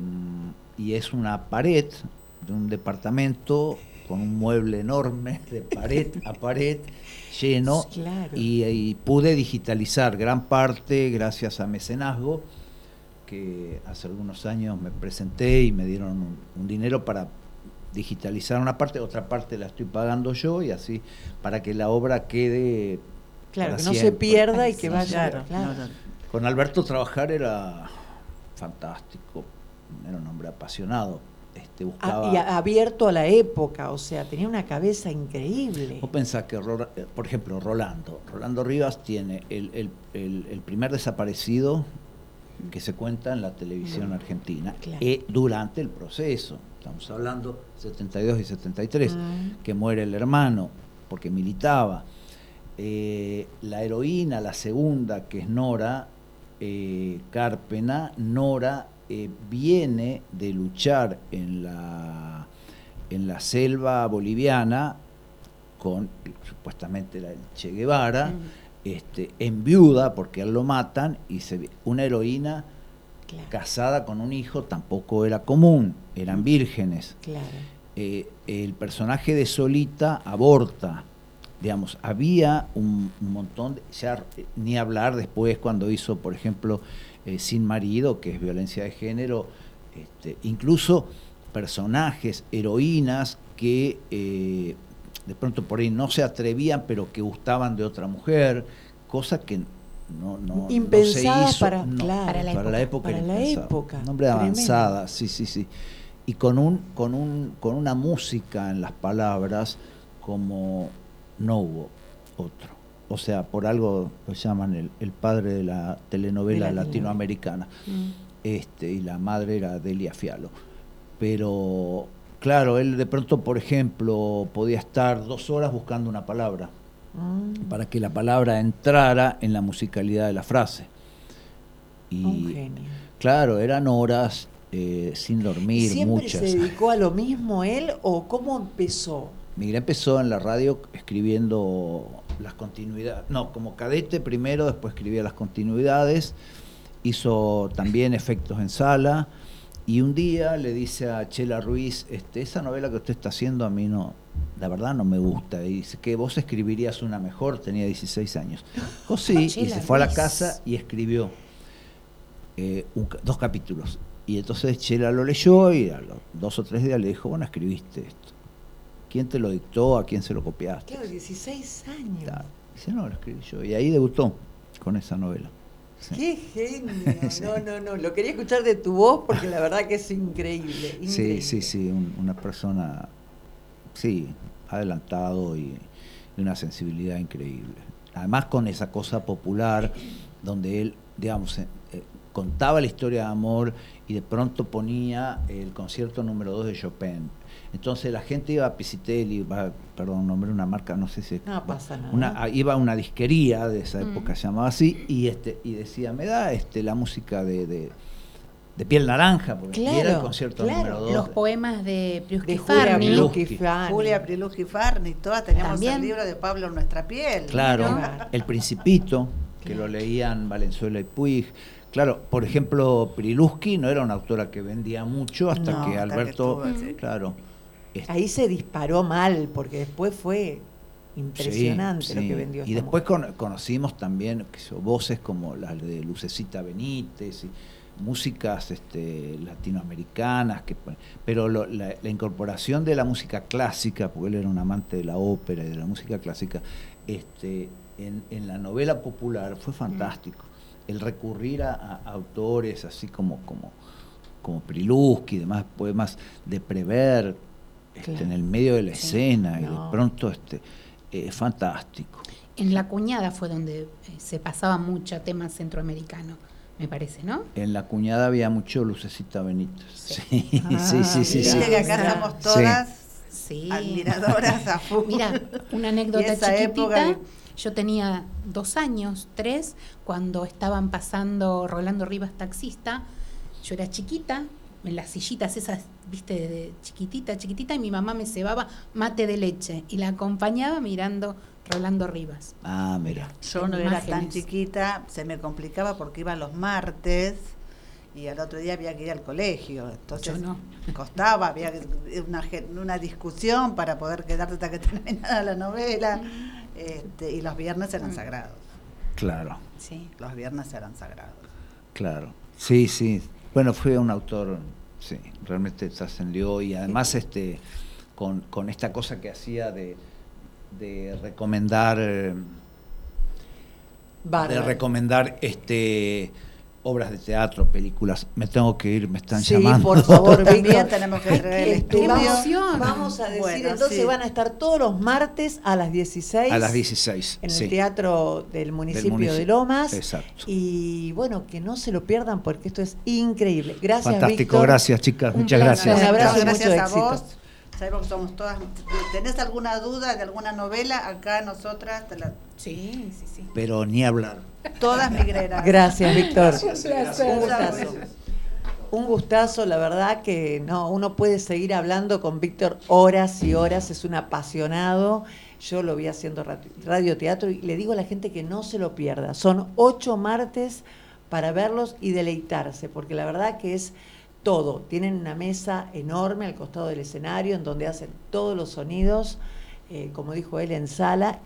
y es una pared de un departamento con un mueble enorme de pared a pared, lleno, claro. y, y pude digitalizar gran parte gracias a mecenazgo, que hace algunos años me presenté y me dieron un, un dinero para digitalizar una parte, otra parte la estoy pagando yo, y así para que la obra quede claro, para que siempre. No se pierda y que vaya. Claro, claro. No, no. Con Alberto trabajar era fantástico, era un hombre apasionado. Este, buscaba... Y abierto a la época, o sea, tenía una cabeza increíble. Vos pensás que, por ejemplo, Rolando, Rolando Rivas tiene el, el, el, el primer desaparecido que se cuenta en la televisión mm. argentina claro. eh, durante el proceso, estamos hablando setenta y dos y setenta y tres, mm. que muere el hermano porque militaba, eh, la heroína, la segunda, que es Nora eh, Cárpena. Nora eh, viene de luchar en la, en la selva boliviana con supuestamente el Che Guevara, mm. Este, en viuda porque a él lo matan, y se, una heroína claro. casada con un hijo tampoco era común, eran vírgenes. Claro. Eh, el personaje de Solita aborta, digamos, había un, un montón, de, ya ni hablar después cuando hizo, por ejemplo, eh, Sin Marido, que es violencia de género, este, incluso personajes, heroínas que... Eh, de pronto por ahí no se atrevían, pero que gustaban de otra mujer, cosa que no, no, no se hizo para, no, claro, para, la, para época, la época. Para la época. Un hombre avanzada, sí, sí, sí. Y con un, con un, con una música en las palabras como no hubo otro. O sea, por algo lo llaman el, el padre de la telenovela de la latinoamericana, mm. este, y la madre era Delia Fialo. Pero claro, él de pronto, por ejemplo, podía estar dos horas buscando una palabra mm. para que la palabra entrara en la musicalidad de la frase. Y, un genio. Claro, eran horas eh, sin dormir, ¿siempre muchas. ¿Siempre se dedicó a lo mismo él o cómo empezó? Migré empezó en la radio escribiendo las continuidades. No, como cadete primero, después escribía las continuidades. Hizo también efectos en sala. Y un día le dice a Chela Ruiz, este, esa novela que usted está haciendo a mí no, la verdad no me gusta. Y dice que vos escribirías una mejor, tenía dieciséis años. Oh, sí, y se fue a la casa y escribió eh, un, dos capítulos. Y entonces Chela lo leyó y a los dos o tres días le dijo, bueno, escribiste esto. ¿Quién te lo dictó? ¿A quién se lo copiaste? Claro, dieciséis años. Claro. Dice, no, lo escribí yo. Y ahí debutó con esa novela. Sí. ¡Qué genio! No, no, no, lo quería escuchar de tu voz porque la verdad que es increíble. increíble. Sí, sí, sí, un, una persona, sí, adelantado y de una sensibilidad increíble. Además con esa cosa popular donde él, digamos, eh, contaba la historia de amor y de pronto ponía el concierto número dos de Chopin. Entonces la gente iba a Pisitelli, perdón, nombré una marca, no sé si... No pasa nada. Una, iba a una disquería de esa época, mm. se llamaba así, y este y decía, me da este la música de, de, de Piel Naranja, porque claro, era el concierto claro. número dos. Los poemas de Priuski-Farni. Julia Priuski-Farni, todas teníamos ¿también? El libro de Pablo en nuestra piel. Claro, ¿no? El Principito, que lo leían Valenzuela y Puig. Claro, por ejemplo, Priluski no era una autora que vendía mucho hasta no, que Alberto... Hasta que estuvo, claro. Ahí se disparó mal, porque después fue impresionante sí, lo sí. que vendió. Y después con, conocimos también que son voces como las de Lucecita Benítez, y músicas este, latinoamericanas, que, pero lo, la, la incorporación de la música clásica, porque él era un amante de la ópera y de la música clásica, este, en, en la novela popular fue fantástico. Mm. El recurrir a, a autores así como, como, como Priluski y demás poemas de Prévert, este, claro. en el medio de la sí. escena no. y de pronto este eh, fantástico. En La Cuñada fue donde eh, se pasaba mucho tema centroamericano, me parece, ¿no? En La Cuñada había mucho Lucecita Benítez. Sí, sí, ah, sí, sí, sí, sí. Que acá estamos todas sí. admiradoras a full. Mira, una anécdota chiquitita. Época... Yo tenía dos años, tres, cuando estaban pasando Rolando Rivas Taxista. Yo era chiquita, en las sillitas esas, viste, de chiquitita, chiquitita, y mi mamá me cebaba mate de leche y la acompañaba mirando Rolando Rivas. Ah, mira. Yo no imágenes. Era tan chiquita, se me complicaba porque iba los martes y al otro día había que ir al colegio. Entonces no. costaba, había una, una discusión para poder quedarte hasta que terminara la novela. Este, y los viernes eran sagrados. Claro. Sí. Los viernes eran sagrados. Claro. Sí, sí. Bueno, fue un autor, sí, realmente trascendió y además este con, con esta cosa que hacía de, de recomendar Barra. de recomendar este obras de teatro, películas. Me tengo que ir, me están sí, llamando. Sí, por favor, también tenemos que traer el estudio. Vamos a decir, bueno, entonces sí. van a estar todos los martes a las dieciséis. A las dieciséis, en sí. el teatro del municipio, del municipio de Lomas. Exacto. Y bueno, que no se lo pierdan porque esto es increíble. Gracias, fantástico, Víctor. Gracias, chicas. Un muchas gracias. Un abrazo y mucho éxito. Vos. Sabemos que somos todas. ¿Tenés alguna duda de alguna novela? Acá nosotras te la... Sí, sí, sí. Pero ni hablar. Todas migreras. Gracias, Víctor. Un placer. Un gustazo. Un gustazo, la verdad que no, uno puede seguir hablando con Víctor horas y horas, es un apasionado. Yo lo vi haciendo radioteatro y le digo a la gente que no se lo pierda. Son ocho martes para verlos y deleitarse, porque la verdad que es todo. Tienen una mesa enorme al costado del escenario en donde hacen todos los sonidos, eh, como dijo él, en sala.